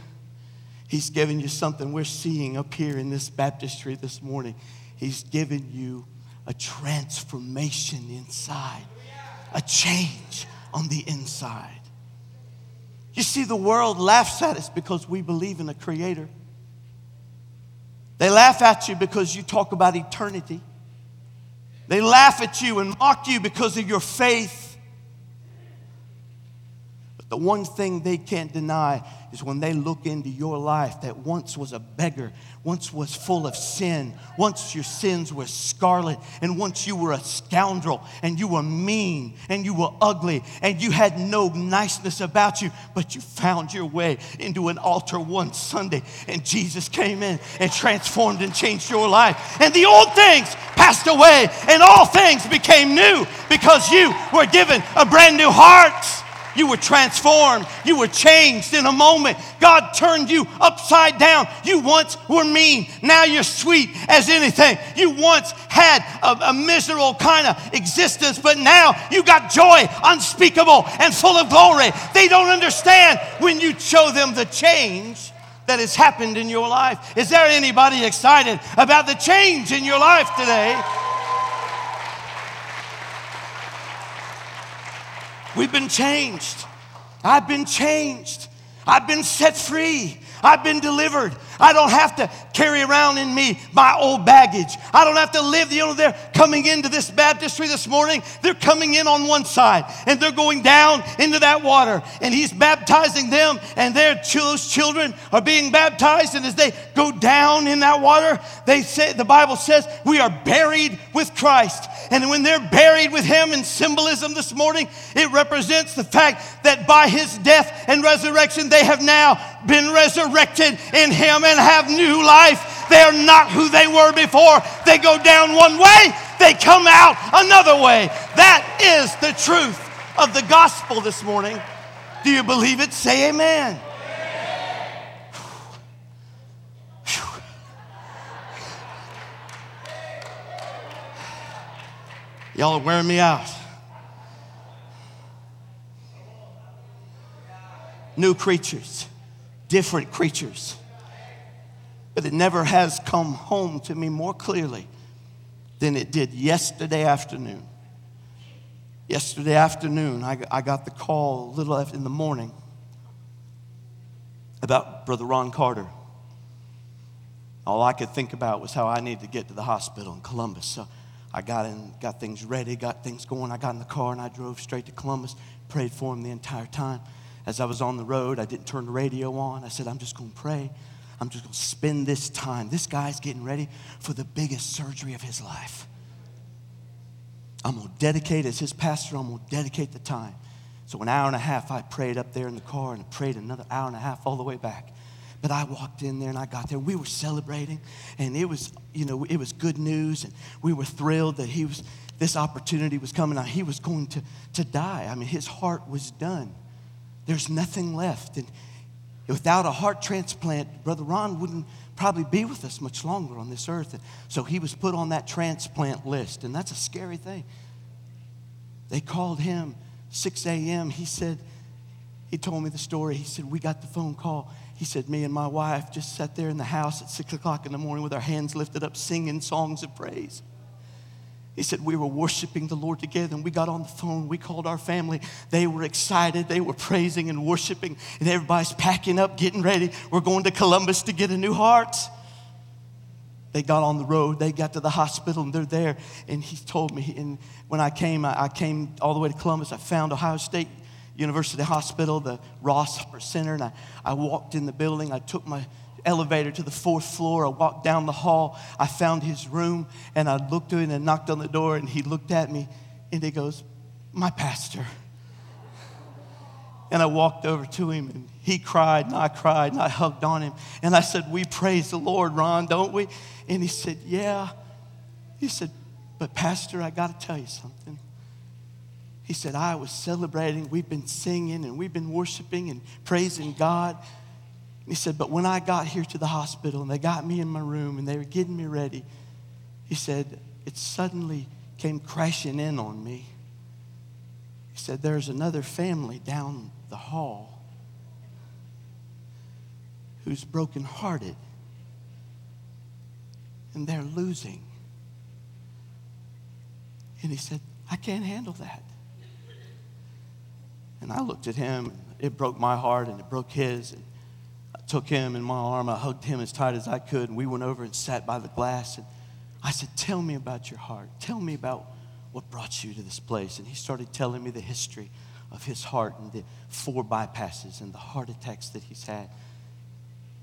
He's given you something we're seeing up here in this baptistry this morning. He's given you a transformation inside, a change on the inside. You see, the world laughs at us because we believe in a creator. They laugh at you because you talk about eternity. They laugh at you and mock you because of your faith. But the one thing they can't deny is when they look into your life that once was a beggar, once was full of sin, once your sins were scarlet, and once you were a scoundrel, and you were mean, and you were ugly, and you had no niceness about you, but you found your way into an altar one Sunday, and Jesus came in and transformed and changed your life. And the old things passed away, and all things became new because you were given a brand new heart. You were transformed. You were changed in a moment. God turned you upside down. You once were mean. Now you're sweet as anything. You once had a, a miserable kind of existence, but now you got joy unspeakable and full of glory. They don't understand when you show them the change that has happened in your life. Is there anybody excited about the change in your life today? We've been changed. I've been changed. I've been set free. I've been delivered. I don't have to carry around in me my old baggage. I don't have to live, you know, they're coming into this baptistry this morning. They're coming in on one side and they're going down into that water and he's baptizing them and their children are being baptized, and as they go down in that water, they say, the Bible says, we are buried with Christ. And when they're buried with him in symbolism this morning, it represents the fact that by his death and resurrection, they have now been resurrected in him and have new life. They are not who they were before. They go down one way, they come out another way. That is the truth of the gospel this morning. Do you believe it? Say amen. Amen. Whew. Whew. Y'all are wearing me out. New creatures, different creatures. But it never has come home to me more clearly than it did yesterday afternoon. Yesterday afternoon, I, I got the call a little after in the morning about Brother Ron Carter. All I could think about was how I needed to get to the hospital in Columbus. So I got in, got things ready, got things going. I got in the car and I drove straight to Columbus, prayed for him the entire time. As I was on the road, I didn't turn the radio on. I said, I'm just going to pray. I'm just going to spend this time. This guy's getting ready for the biggest surgery of his life. I'm going to dedicate, as his pastor, I'm going to dedicate the time. So an hour and a half, I prayed up there in the car and I prayed another hour and a half all the way back. But I walked in there and I got there. We were celebrating and it was, you know, it was good news. And we were thrilled that he was, this opportunity was coming out. He was going to, to die. I mean, his heart was done. There's nothing left. And without a heart transplant, Brother Ron wouldn't probably be with us much longer on this earth. And so he was put on that transplant list, and that's a scary thing. They called him six a.m. He said, he told me the story. He said, we got the phone call. He said, me and my wife just sat there in the house at six o'clock in the morning with our hands lifted up, singing songs of praise. He said, we were worshiping the Lord together, and we got on the phone. We called our family. They were excited. They were praising and worshiping, and everybody's packing up, getting ready. We're going to Columbus to get a new heart. They got on the road. They got to the hospital, and they're there. And he told me, and when I came, I, I came all the way to Columbus. I found Ohio State University Hospital, the Ross Upper Center, and I, I walked in the building. I took my elevator to the fourth floor. I walked down the hall. I found his room, and I looked in and knocked on the door, and he looked at me, and he goes, my pastor. And I walked over to him, and he cried, and I cried, and I hugged on him. And I said, we praise the Lord, Ron, don't we? And he said, yeah. He said, but pastor, I got to tell you something. He said, I was celebrating. We've been singing, and we've been worshiping and praising God. He said, but when I got here to the hospital and they got me in my room and they were getting me ready, he said, it suddenly came crashing in on me. He said, there's another family down the hall who's brokenhearted and they're losing. And he said, I can't handle that. And I looked at him, and it broke my heart and it broke his. And took him in my arm, I hugged him as tight as I could, and we went over and sat by the glass, and I said, tell me about your heart. Tell me about what brought you to this place. And he started telling me the history of his heart and the four bypasses and the heart attacks that he's had. And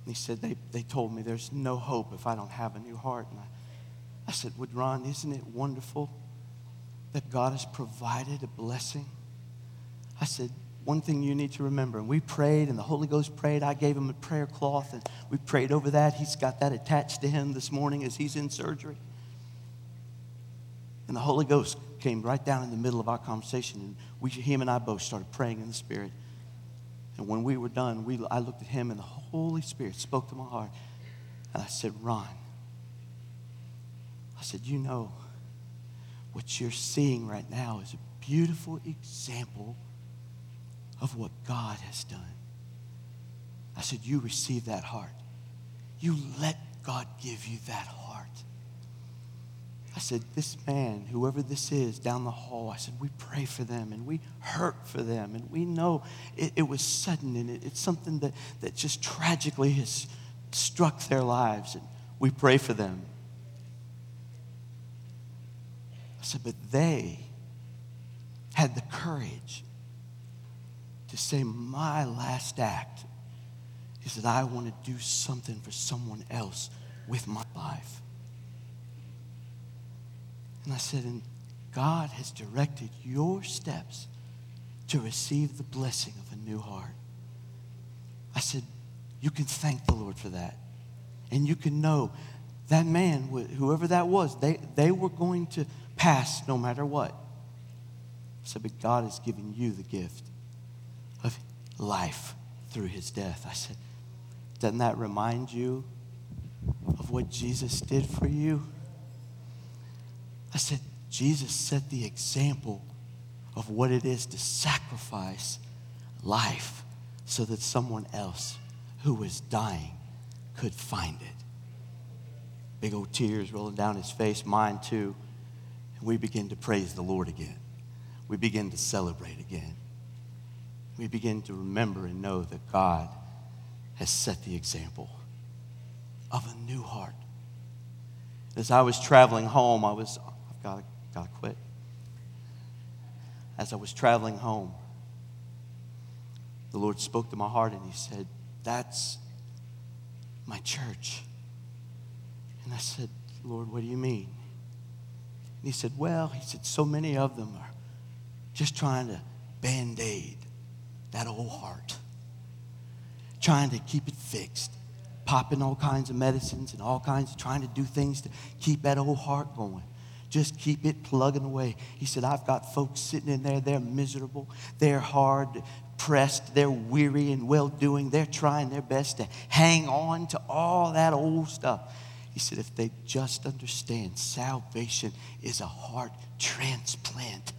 he said, they, they told me there's no hope if I don't have a new heart. And I, I said, well, Ron, isn't it wonderful that God has provided a blessing? I said, one thing you need to remember, and we prayed, and the Holy Ghost prayed. I gave him a prayer cloth, and we prayed over that. He's got that attached to him this morning as he's in surgery. And the Holy Ghost came right down in the middle of our conversation, and we, him and I both started praying in the Spirit. And when we were done, we, I looked at him, and the Holy Spirit spoke to my heart. And I said, Ron, I said, you know, what you're seeing right now is a beautiful example of what God has done. I said, you receive that heart. You let God give you that heart. I said, this man, whoever this is, down the hall, I said, we pray for them, and we hurt for them, and we know it, it was sudden, and it, it's something that, that just tragically has struck their lives, and we pray for them. I said, but they had the courage to say, my last act is that I want to do something for someone else with my life. And I said, and God has directed your steps to receive the blessing of a new heart. I said, you can thank the Lord for that. And you can know that man, whoever that was, they, they were going to pass no matter what. I said, but God has given you the gift of life through his death. I said, doesn't that remind you of what Jesus did for you? I said, Jesus set the example of what it is to sacrifice life so that someone else who was dying could find it. Big old tears rolling down his face, mine too. And we begin to praise the Lord again. We begin to celebrate again. We begin to remember and know that God has set the example of a new heart. As I was traveling home, I was... Gotta, gotta quit. As I was traveling home, the Lord spoke to my heart and he said, that's my church. And I said, Lord, what do you mean? And he said, well, he said, so many of them are just trying to band-aid that old heart, trying to keep it fixed, popping all kinds of medicines and all kinds of trying to do things to keep that old heart going. Just keep it plugging away. He said, I've got folks sitting in there. They're miserable. They're hard pressed. They're weary and well-doing. They're trying their best to hang on to all that old stuff. He said, if they just understand salvation is a heart transplant,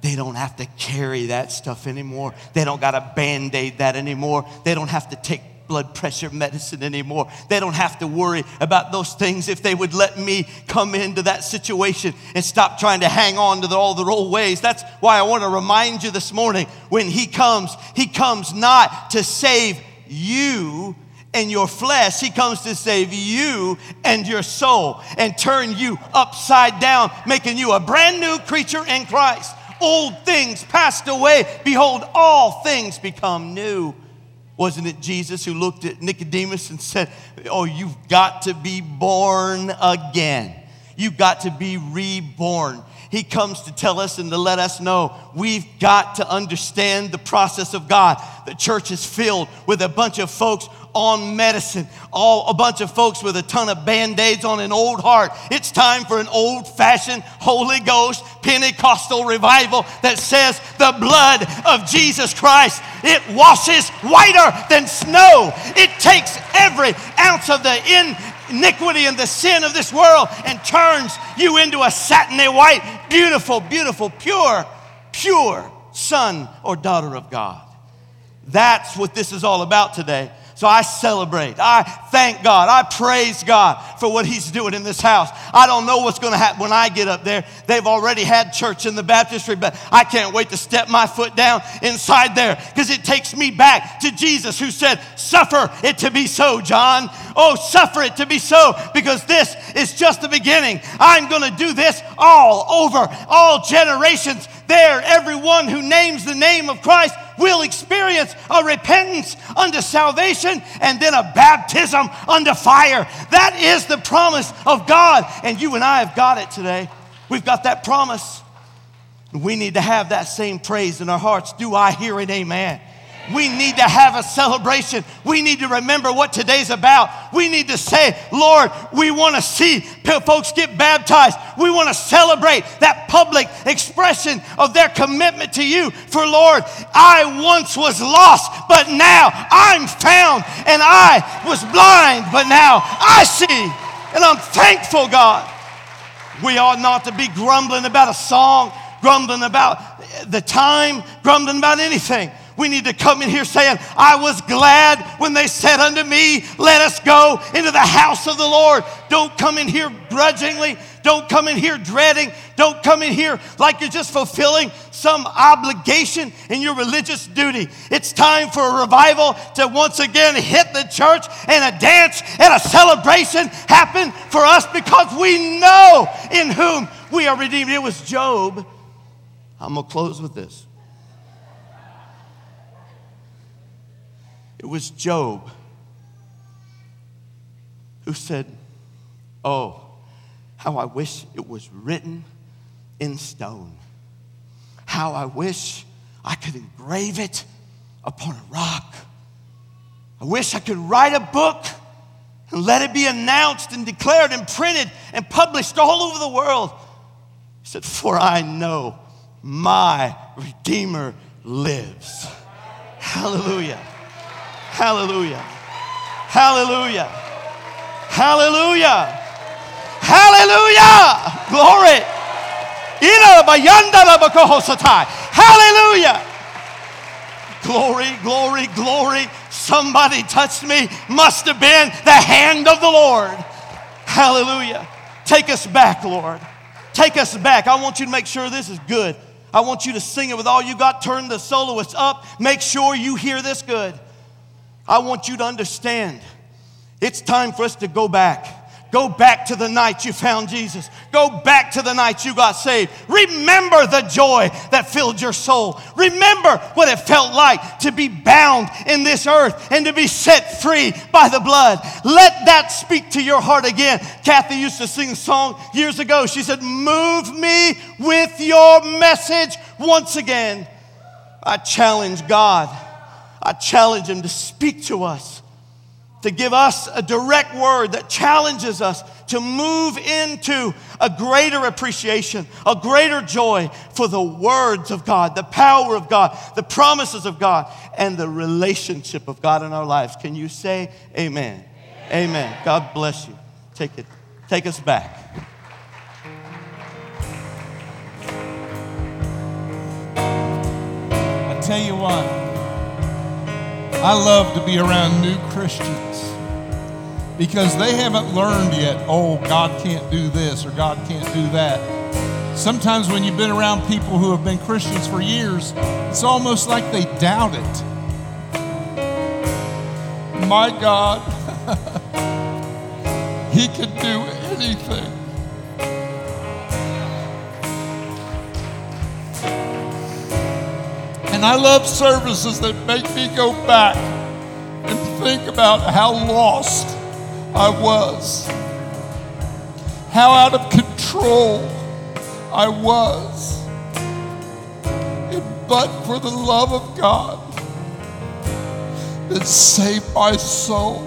they don't have to carry that stuff anymore. They don't got to Band-Aid that anymore. They don't have to take blood pressure medicine anymore. They don't have to worry about those things if they would let me come into that situation and stop trying to hang on to the, all the old ways. That's why I want to remind you this morning, when he comes, he comes not to save you and your flesh. He comes to save you and your soul and turn you upside down, making you a brand new creature in Christ. Old things passed away. Behold, all things become new. Wasn't it Jesus who looked at Nicodemus and said, oh, you've got to be born again. You've got to be reborn. He comes to tell us and to let us know we've got to understand the process of God. The church is filled with a bunch of folks on medicine, all a bunch of folks with a ton of Band-Aids on an old heart. It's time for an old-fashioned Holy Ghost Pentecostal revival that says the blood of Jesus Christ, it washes whiter than snow. It takes every ounce of the iniquity and the sin of this world and turns you into a satiny white, beautiful, beautiful, pure, pure son or daughter of God. That's what this is all about today. So I celebrate. I thank God. I praise God for what he's doing in this house. I don't know what's going to happen when I get up there. They've already had church in the baptistry, but I can't wait to step my foot down inside there because it takes me back to Jesus who said, suffer it to be so, John. Oh, suffer it to be so, because this is just the beginning. I'm going to do this all over, all generations. There, everyone who names the name of Christ will experience a repentance unto salvation and then a baptism unto fire. That is the promise of God, and you and I have got it today. We've got that promise. We need to have that same praise in our hearts. Do I hear an amen? Amen. We need to have a celebration. We need to remember what today's about. We need to say, Lord, we want to see folks get baptized. We want to celebrate that public expression of their commitment to you. For Lord, I once was lost, but now I'm found. And I was blind, but now I see. And I'm thankful, God. We ought not to be grumbling about a song, grumbling about the time, grumbling about anything. We need to come in here saying, I was glad when they said unto me, let us go into the house of the Lord. Don't come in here grudgingly. Don't come in here dreading. Don't come in here like you're just fulfilling some obligation in your religious duty. It's time for a revival to once again hit the church, and a dance and a celebration happen for us because we know in whom we are redeemed. It was Job. I'm going to close with this. It was Job who said, oh, how I wish it was written in stone. How I wish I could engrave it upon a rock. I wish I could write a book and let it be announced and declared and printed and published all over the world. He said, for I know my Redeemer lives. Hallelujah. Hallelujah. Hallelujah. Hallelujah. Hallelujah. Glory. Hallelujah. Glory, glory, glory. Somebody touched me. Must have been the hand of the Lord. Hallelujah. Take us back, Lord. Take us back. I want you to make sure this is good. I want you to sing it with all you got. Turn the soloists up. Make sure you hear this good. I want you to understand, it's time for us to go back. Go back to the night you found Jesus. Go back to the night you got saved. Remember the joy that filled your soul. Remember what it felt like to be bound in this earth and to be set free by the blood. Let that speak to your heart again. Kathy used to sing a song years ago. She said, move me with your message once again. I challenge God. I challenge him to speak to us, to give us a direct word that challenges us to move into a greater appreciation, a greater joy for the words of God, the power of God, the promises of God, and the relationship of God in our lives. Can you say amen? Amen. Amen. God bless you. Take it. Take us back. I tell you what. I love to be around new Christians because they haven't learned yet, oh, God can't do this or God can't do that. Sometimes when you've been around people who have been Christians for years, it's almost like they doubt it. My God, he could do anything. And I love services that make me go back and think about how lost I was, how out of control I was. But for the love of God that saved my soul,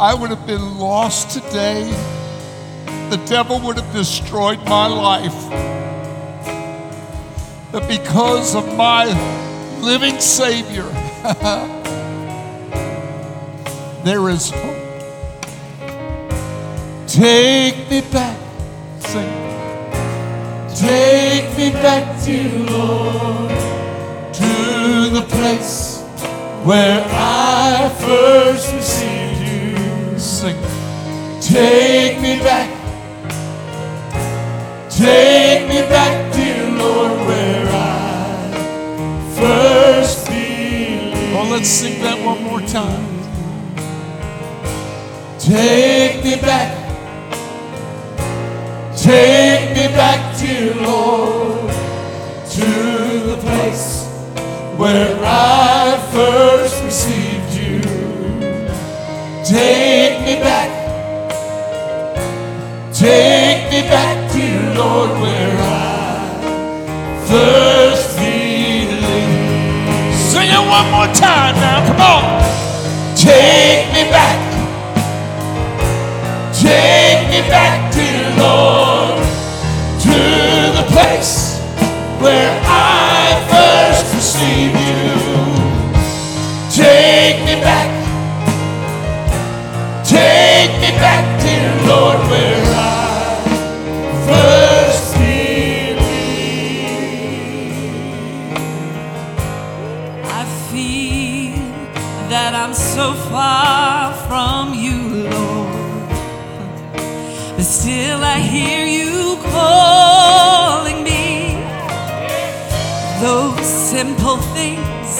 I would have been lost today. The devil would have destroyed my life. But because of my living Savior, there is hope. Take me back, sing. Take me back to you, Lord, to the place where I first received you. Sing. Take me back, take me back to you, Lord, where first believe. Oh, let's sing that one more time. Take me back. Take me back to you, Lord, to the place where I first received you. Take me back. Take me back to you, Lord, where I first believed. one more time now. Come on. Take me back. Take me back, dear Lord, to the place where I first received you. Take me back. Take me back, dear Lord, where I first believed. I feel that I'm so far from you, Lord, but still I hear you calling me. Those simple things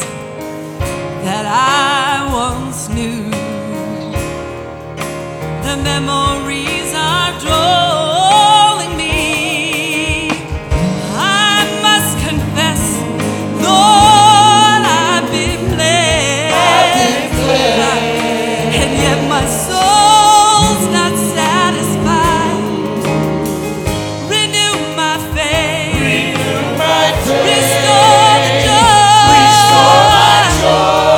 that I once knew, the memories are drawing me. I must confess, Lord, I've been blessed, and yet my soul's not satisfied. Renew my faith, renew my faith. Restore the joy, restore my joy.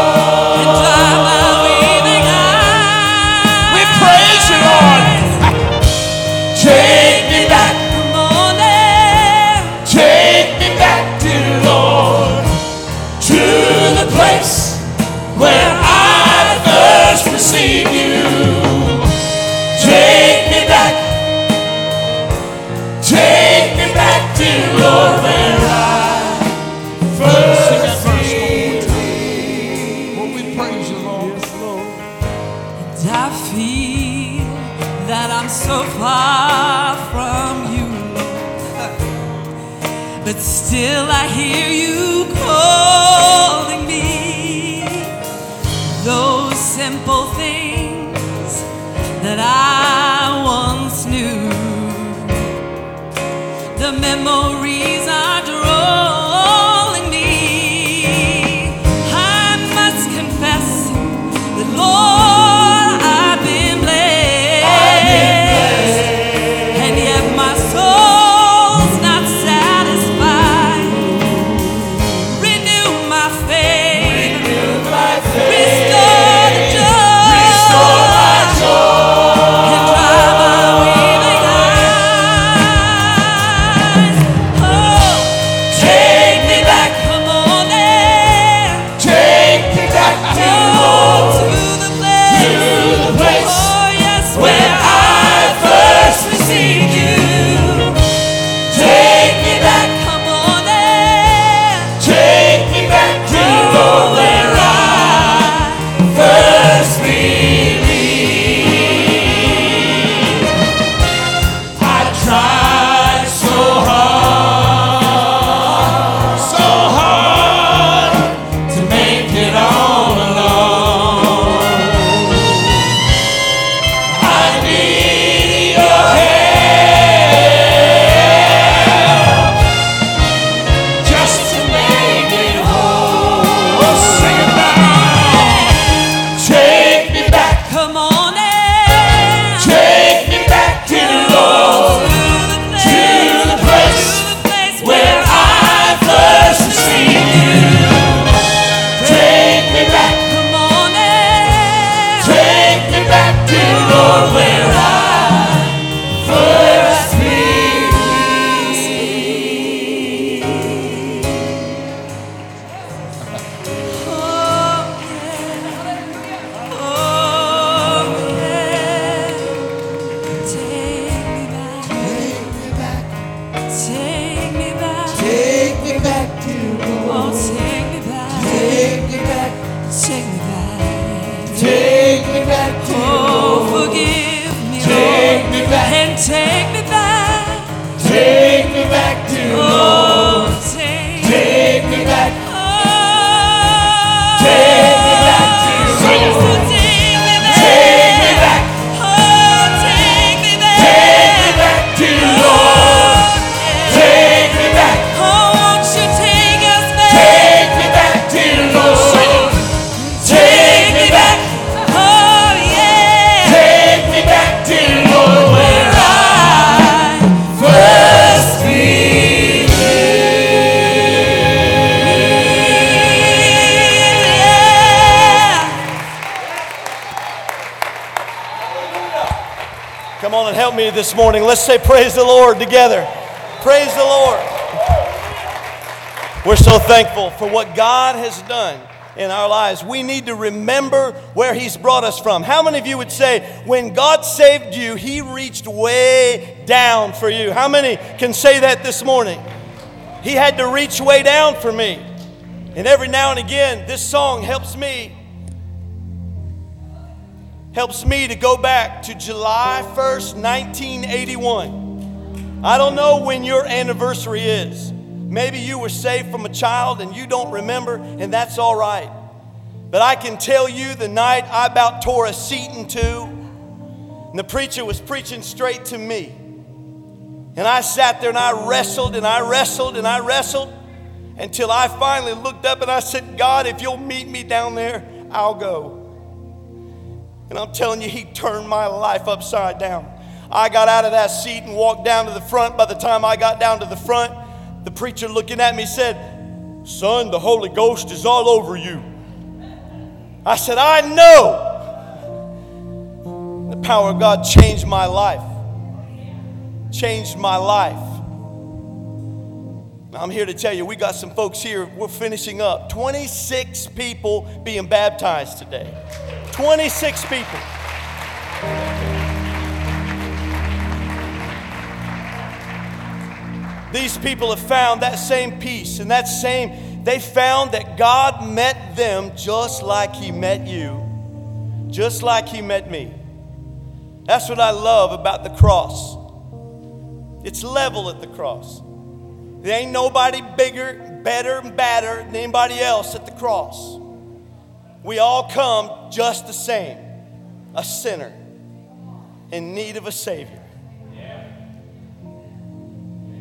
Still I hear you calling me. Those simple things that I once knew, the memories are drawing me. I must confess that, Lord, I've been blessed, I've been blessed. And yet my soul help me this morning. Let's say praise the Lord together. Praise the Lord. We're so thankful for what God has done in our lives. We need to remember where He's brought us from. How many of you would say, when God saved you, He reached way down for you? How many can say that this morning? He had to reach way down for me. And every now and again, this song helps me, helps me to go back to July first, nineteen eighty-one. I don't know when your anniversary is. Maybe you were saved from a child and you don't remember, and that's all right. But I can tell you the night I about tore a seat in two, and the preacher was preaching straight to me. And I sat there and I wrestled and I wrestled and I wrestled until I finally looked up and I said, God, if you'll meet me down there, I'll go. And I'm telling you, He turned my life upside down. I got out of that seat and walked down to the front. By the time I got down to the front, the preacher looking at me said, son, the Holy Ghost is all over you. I said, I know. The power of God changed my life. Changed my life. I'm here to tell you, we got some folks here. We're finishing up. twenty-six people being baptized today. twenty-six people. These people have found that same peace and that same, they found that God met them just like He met you, just like He met me. That's what I love about the cross. It's level at the cross. There ain't nobody bigger, better, and badder than anybody else at the cross. We all come just the same, a sinner in need of a Savior. Yeah.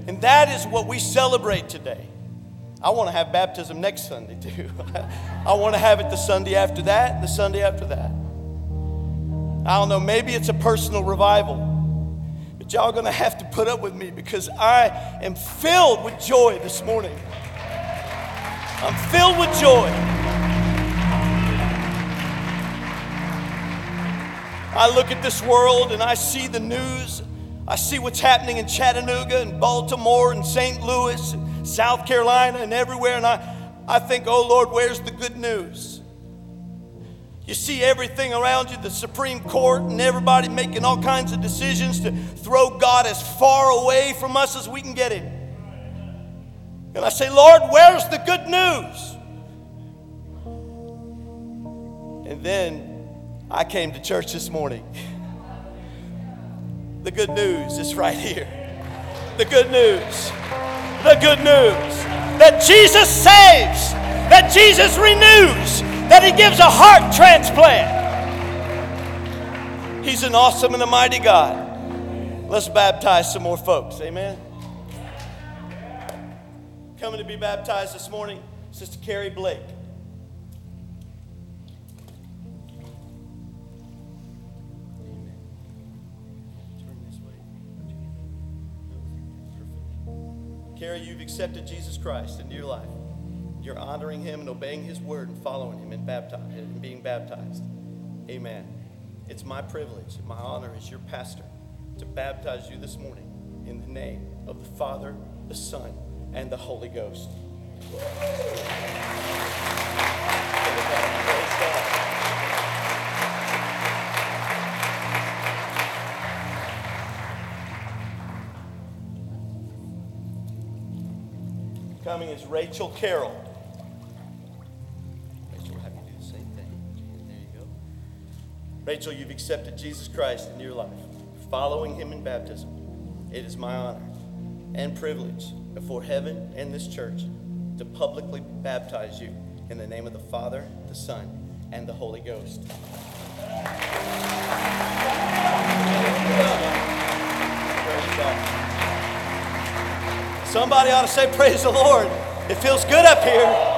And that is what we celebrate today. I want to have baptism next Sunday too. I want to have it the Sunday after that, the Sunday after that. I don't know, maybe it's a personal revival. But y'all are going to have to put up with me because I am filled with joy this morning. I'm filled with joy. I look at this world and I see the news. I see what's happening in Chattanooga and Baltimore and Saint Louis and South Carolina and everywhere. And I, I think, oh Lord, where's the good news? You see everything around you, the Supreme Court and everybody making all kinds of decisions to throw God as far away from us as we can get Him. And I say, Lord, where's the good news? And then I came to church this morning. The good news is right here. The good news. The good news. That Jesus saves. That Jesus renews. That He gives a heart transplant. He's an awesome and a mighty God. Let's baptize some more folks. Amen. Coming to be baptized this morning, Sister Carrie Blake. Carrie, you've accepted Jesus Christ into your life. You're honoring Him and obeying His word and following Him and, baptized, and being baptized. Amen. It's my privilege, my honor as your pastor to baptize you this morning in the name of the Father, the Son, and the Holy Ghost. Coming is Rachel Carroll. Rachel, you've accepted Jesus Christ in your life, following Him in baptism. It is my honor and privilege before heaven and this church to publicly baptize you in the name of the Father, the Son, and the Holy Ghost. Somebody ought to say praise the Lord. It feels good up here.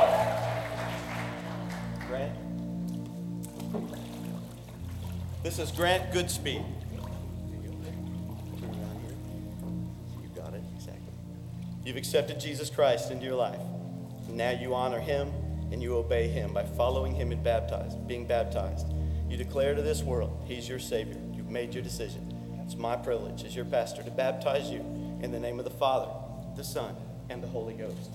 This is Grant Goodspeed. You got it, exactly. You've accepted Jesus Christ into your life. Now you honor Him and you obey Him by following Him in baptized, being baptized. You declare to this world, He's your Savior. You've made your decision. It's my privilege as your pastor to baptize you in the name of the Father, the Son, and the Holy Ghost.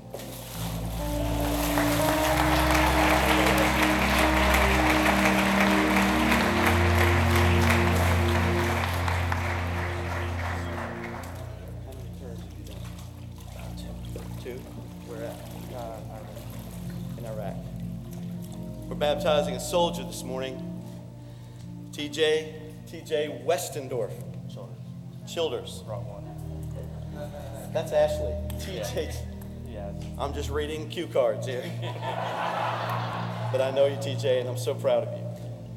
Baptizing a soldier this morning, T J T J Westendorf. Childers. Childers. Wrong one. That's Ashley. T J. Yeah. Yes. I'm just reading cue cards here. But I know you, T J, and I'm so proud of you.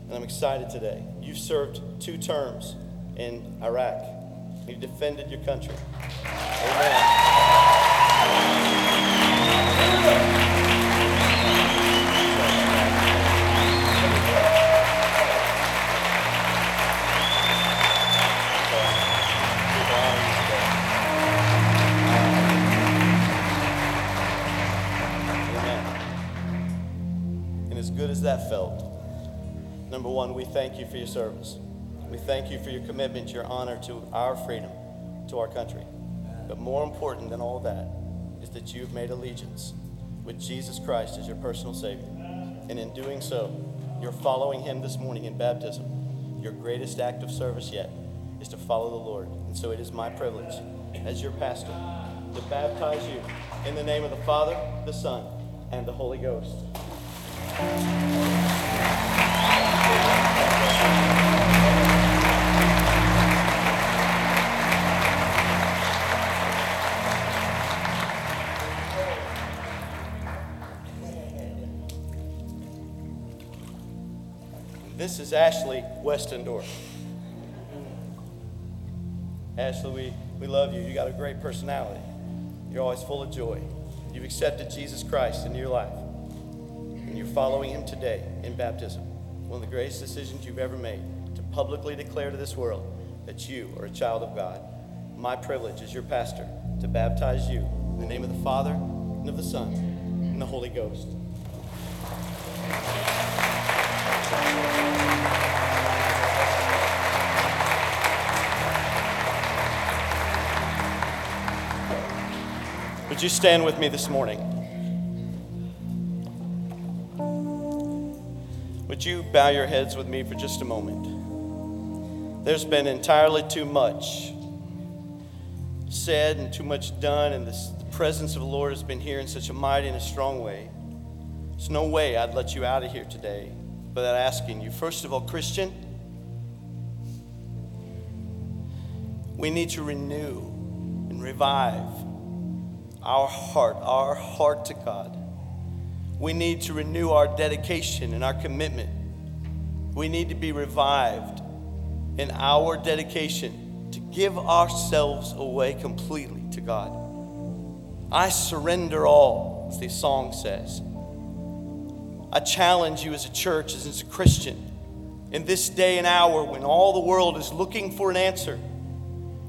And I'm excited today. You've served two terms in Iraq. You've defended your country. Amen. That felt. Number one, we thank you for your service. We thank you for your commitment, your honor to our freedom, to our country. But more important than all that is that you've made allegiance with Jesus Christ as your personal Savior. And in doing so, you're following him this morning in baptism. Your greatest act of service yet is to follow the Lord. And so it is my privilege as your pastor to baptize you in the name of the Father, the Son, and the Holy Ghost. This is Ashley Westendorf. Ashley, we, we love you. You got a great personality. You're always full of joy. You've accepted Jesus Christ into your life. You're following him today in baptism, one of the greatest decisions you've ever made, to publicly declare to this world that you are a child of God. My privilege as your pastor to baptize you in the name of the Father, and of the Son, and the Holy Ghost. Would you stand with me this morning? Would you bow your heads with me for just a moment? There's been entirely too much said and too much done, and this, the presence of the Lord has been here in such a mighty and a strong way. There's no way I'd let you out of here today without asking you. First of all, Christian, we need to renew and revive our heart, our heart to God. We need to renew our dedication and our commitment. We need to be revived in our dedication to give ourselves away completely to God. I surrender all, as the song says. I challenge you as a church, as a Christian, in this day and hour when all the world is looking for an answer,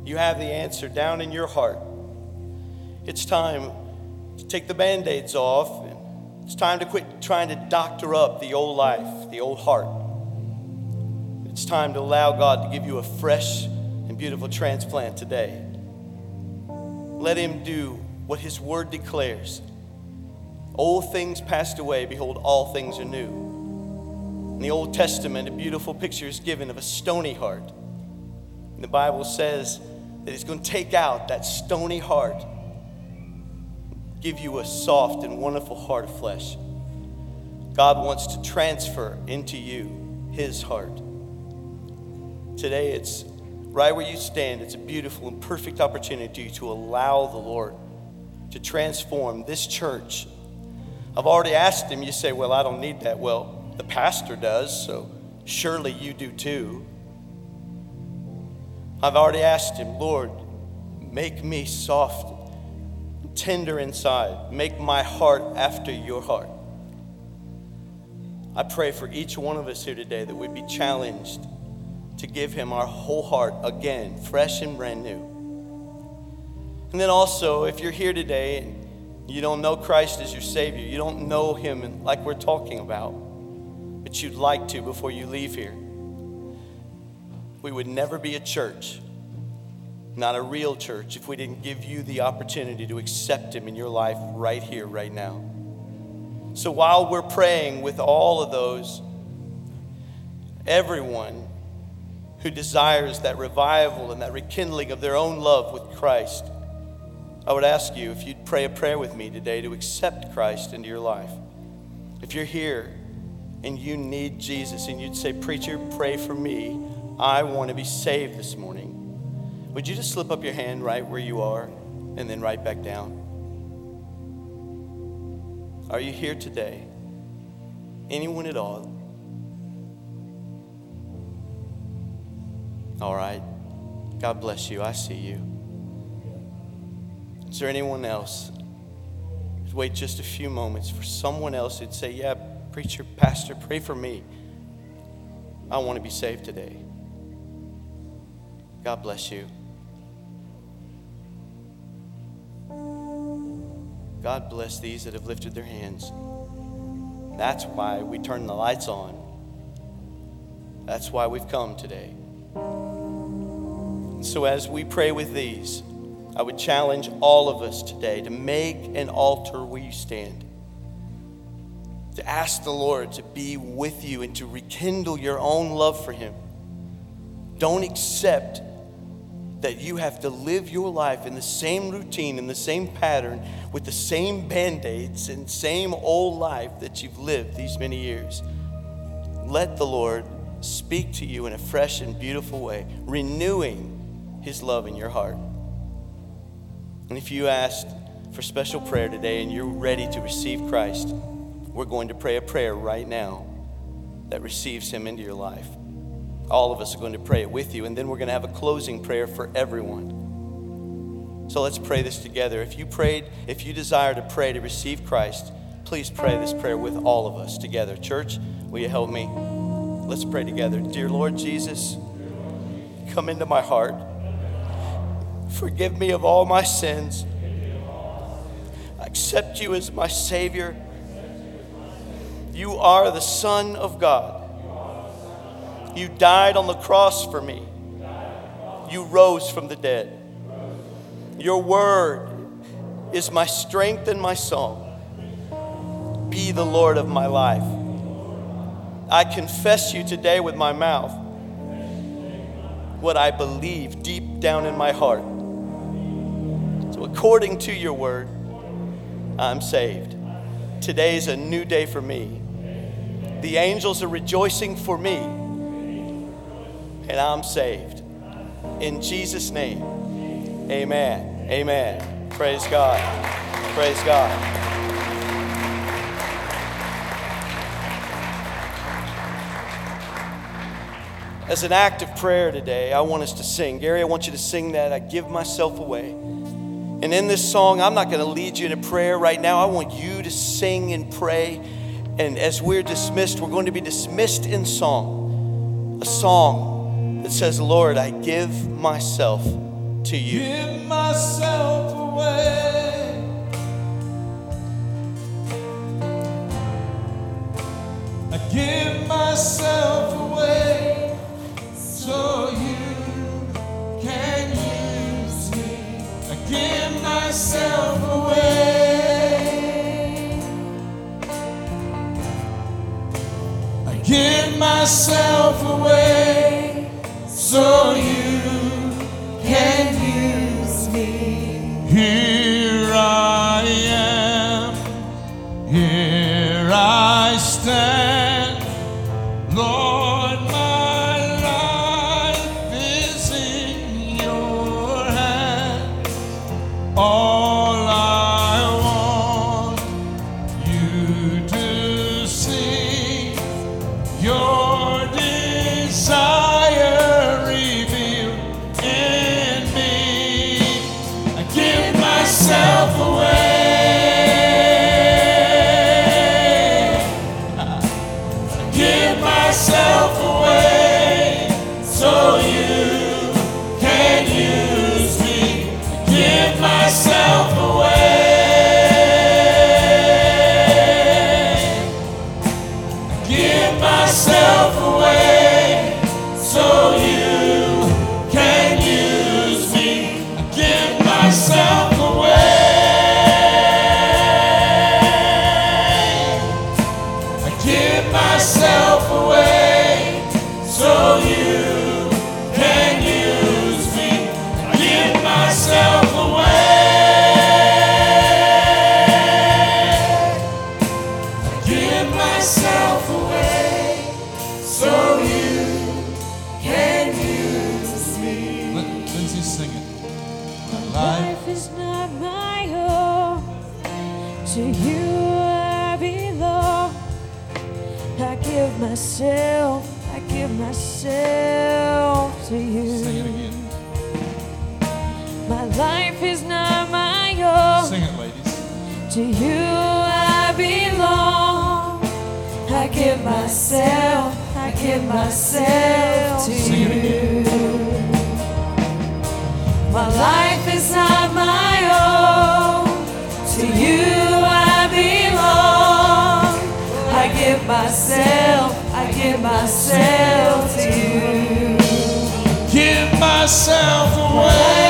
you have the answer down in your heart. It's time to take the band-aids off. It's time to quit trying to doctor up the old life, the old heart. It's time to allow God to give you a fresh and beautiful transplant today. Let him do what his word declares. Old things passed away, behold, all things are new. In the Old Testament, a beautiful picture is given of a stony heart. And the Bible says that he's going to take out that stony heart, give you a soft and wonderful heart of flesh. God wants to transfer into you his heart. Today, it's right where you stand. It's a beautiful and perfect opportunity to allow the Lord to transform this church. I've already asked him. You say, well, I don't need that. Well, the pastor does, so surely you do too. I've already asked him, Lord, make me soft, tender inside. Make my heart after your heart. I pray for each one of us here today that we'd be challenged to give him our whole heart again, fresh and brand new. And then also, if you're here today and you don't know Christ as your Savior, you don't know him like we're talking about, but you'd like to before you leave here, we would never be a church not a real church, if we didn't give you the opportunity to accept him in your life right here, right now. So while we're praying with all of those, everyone who desires that revival and that rekindling of their own love with Christ, I would ask you if you'd pray a prayer with me today to accept Christ into your life. If you're here and you need Jesus and you'd say, "Preacher, pray for me. I want to be saved this morning." Would you just slip up your hand right where you are and then right back down? Are you here today? Anyone at all? All right. God bless you. I see you. Is there anyone else? Just wait just a few moments for someone else who'd say, "Yeah, preacher, pastor, pray for me. I want to be saved today." God bless you. God bless these that have lifted their hands. That's why we turn the lights on. That's why we've come today. So as we pray with these, I would challenge all of us today to make an altar where you stand. To ask the Lord to be with you and to rekindle your own love for him. Don't accept that you have to live your life in the same routine, in the same pattern, with the same band-aids and same old life that you've lived these many years. Let the Lord speak to you in a fresh and beautiful way, renewing his love in your heart. And if you asked for special prayer today and you're ready to receive Christ, we're going to pray a prayer right now that receives him into your life. All of us are going to pray it with you, and then we're going to have a closing prayer for everyone. So let's pray this together. If you prayed, if you desire to pray to receive Christ, please pray this prayer with all of us together. Church, will you help me? Let's pray together. Dear Lord Jesus, come into my heart. Forgive me of all my sins. I accept you as my Savior. You are the Son of God. You died on the cross for me. You rose from the dead. Your word is my strength and my song. Be the Lord of my life. I confess you today with my mouth what I believe deep down in my heart. So according to your word, I'm saved. Today is a new day for me. The angels are rejoicing for me. And I'm saved. In Jesus' name, amen, amen. Praise God, praise God. As an act of prayer today, I want us to sing. Gary, I want you to sing that, "I Give Myself Away." And in this song, I'm not gonna lead you in a prayer right now. I want you to sing and pray. And as we're dismissed, we're going to be dismissed in song, a song that says, "Lord, I give myself to you. Give myself away. I give myself away so you can use me. I give myself away. I give myself away. So you can use me. Here I am, here I stand, Lord, my life is in your hand. All I want you to see, your desire. Reveal is not my own. To you I belong. I give myself, I give myself to you. Sing it again. My life is not my own. Sing it, ladies. To you I belong. I give myself, I give myself to you. My life is not my own. To you I belong. I give myself, I give myself to you. Give myself away.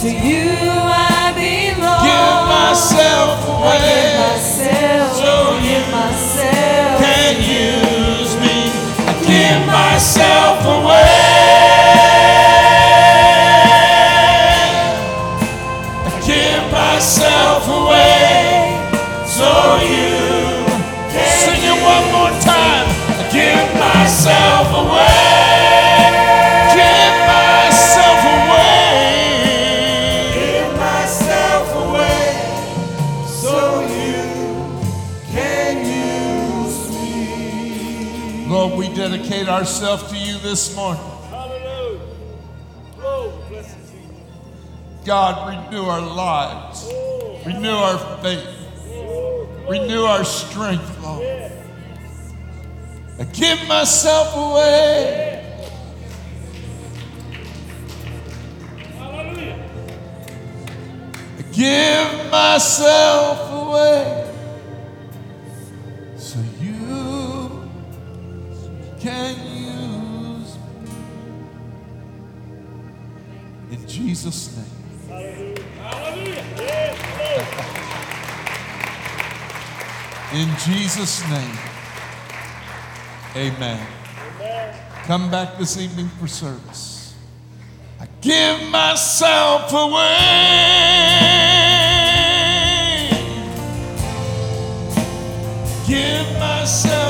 To you I belong. Give myself away. I give myself, so give myself. Can use me. I give myself away. Myself away, so you can sing it one more time. I give myself away, give myself away, give myself away, so you can use me. Lord, we dedicate ourselves to you this morning. God, renew our lives, renew our faith, renew our strength, Lord. I give myself away. I give myself away, so you can. In Jesus' name. In Jesus' name. Amen. Amen. Come back this evening for service. I give myself away. Give myself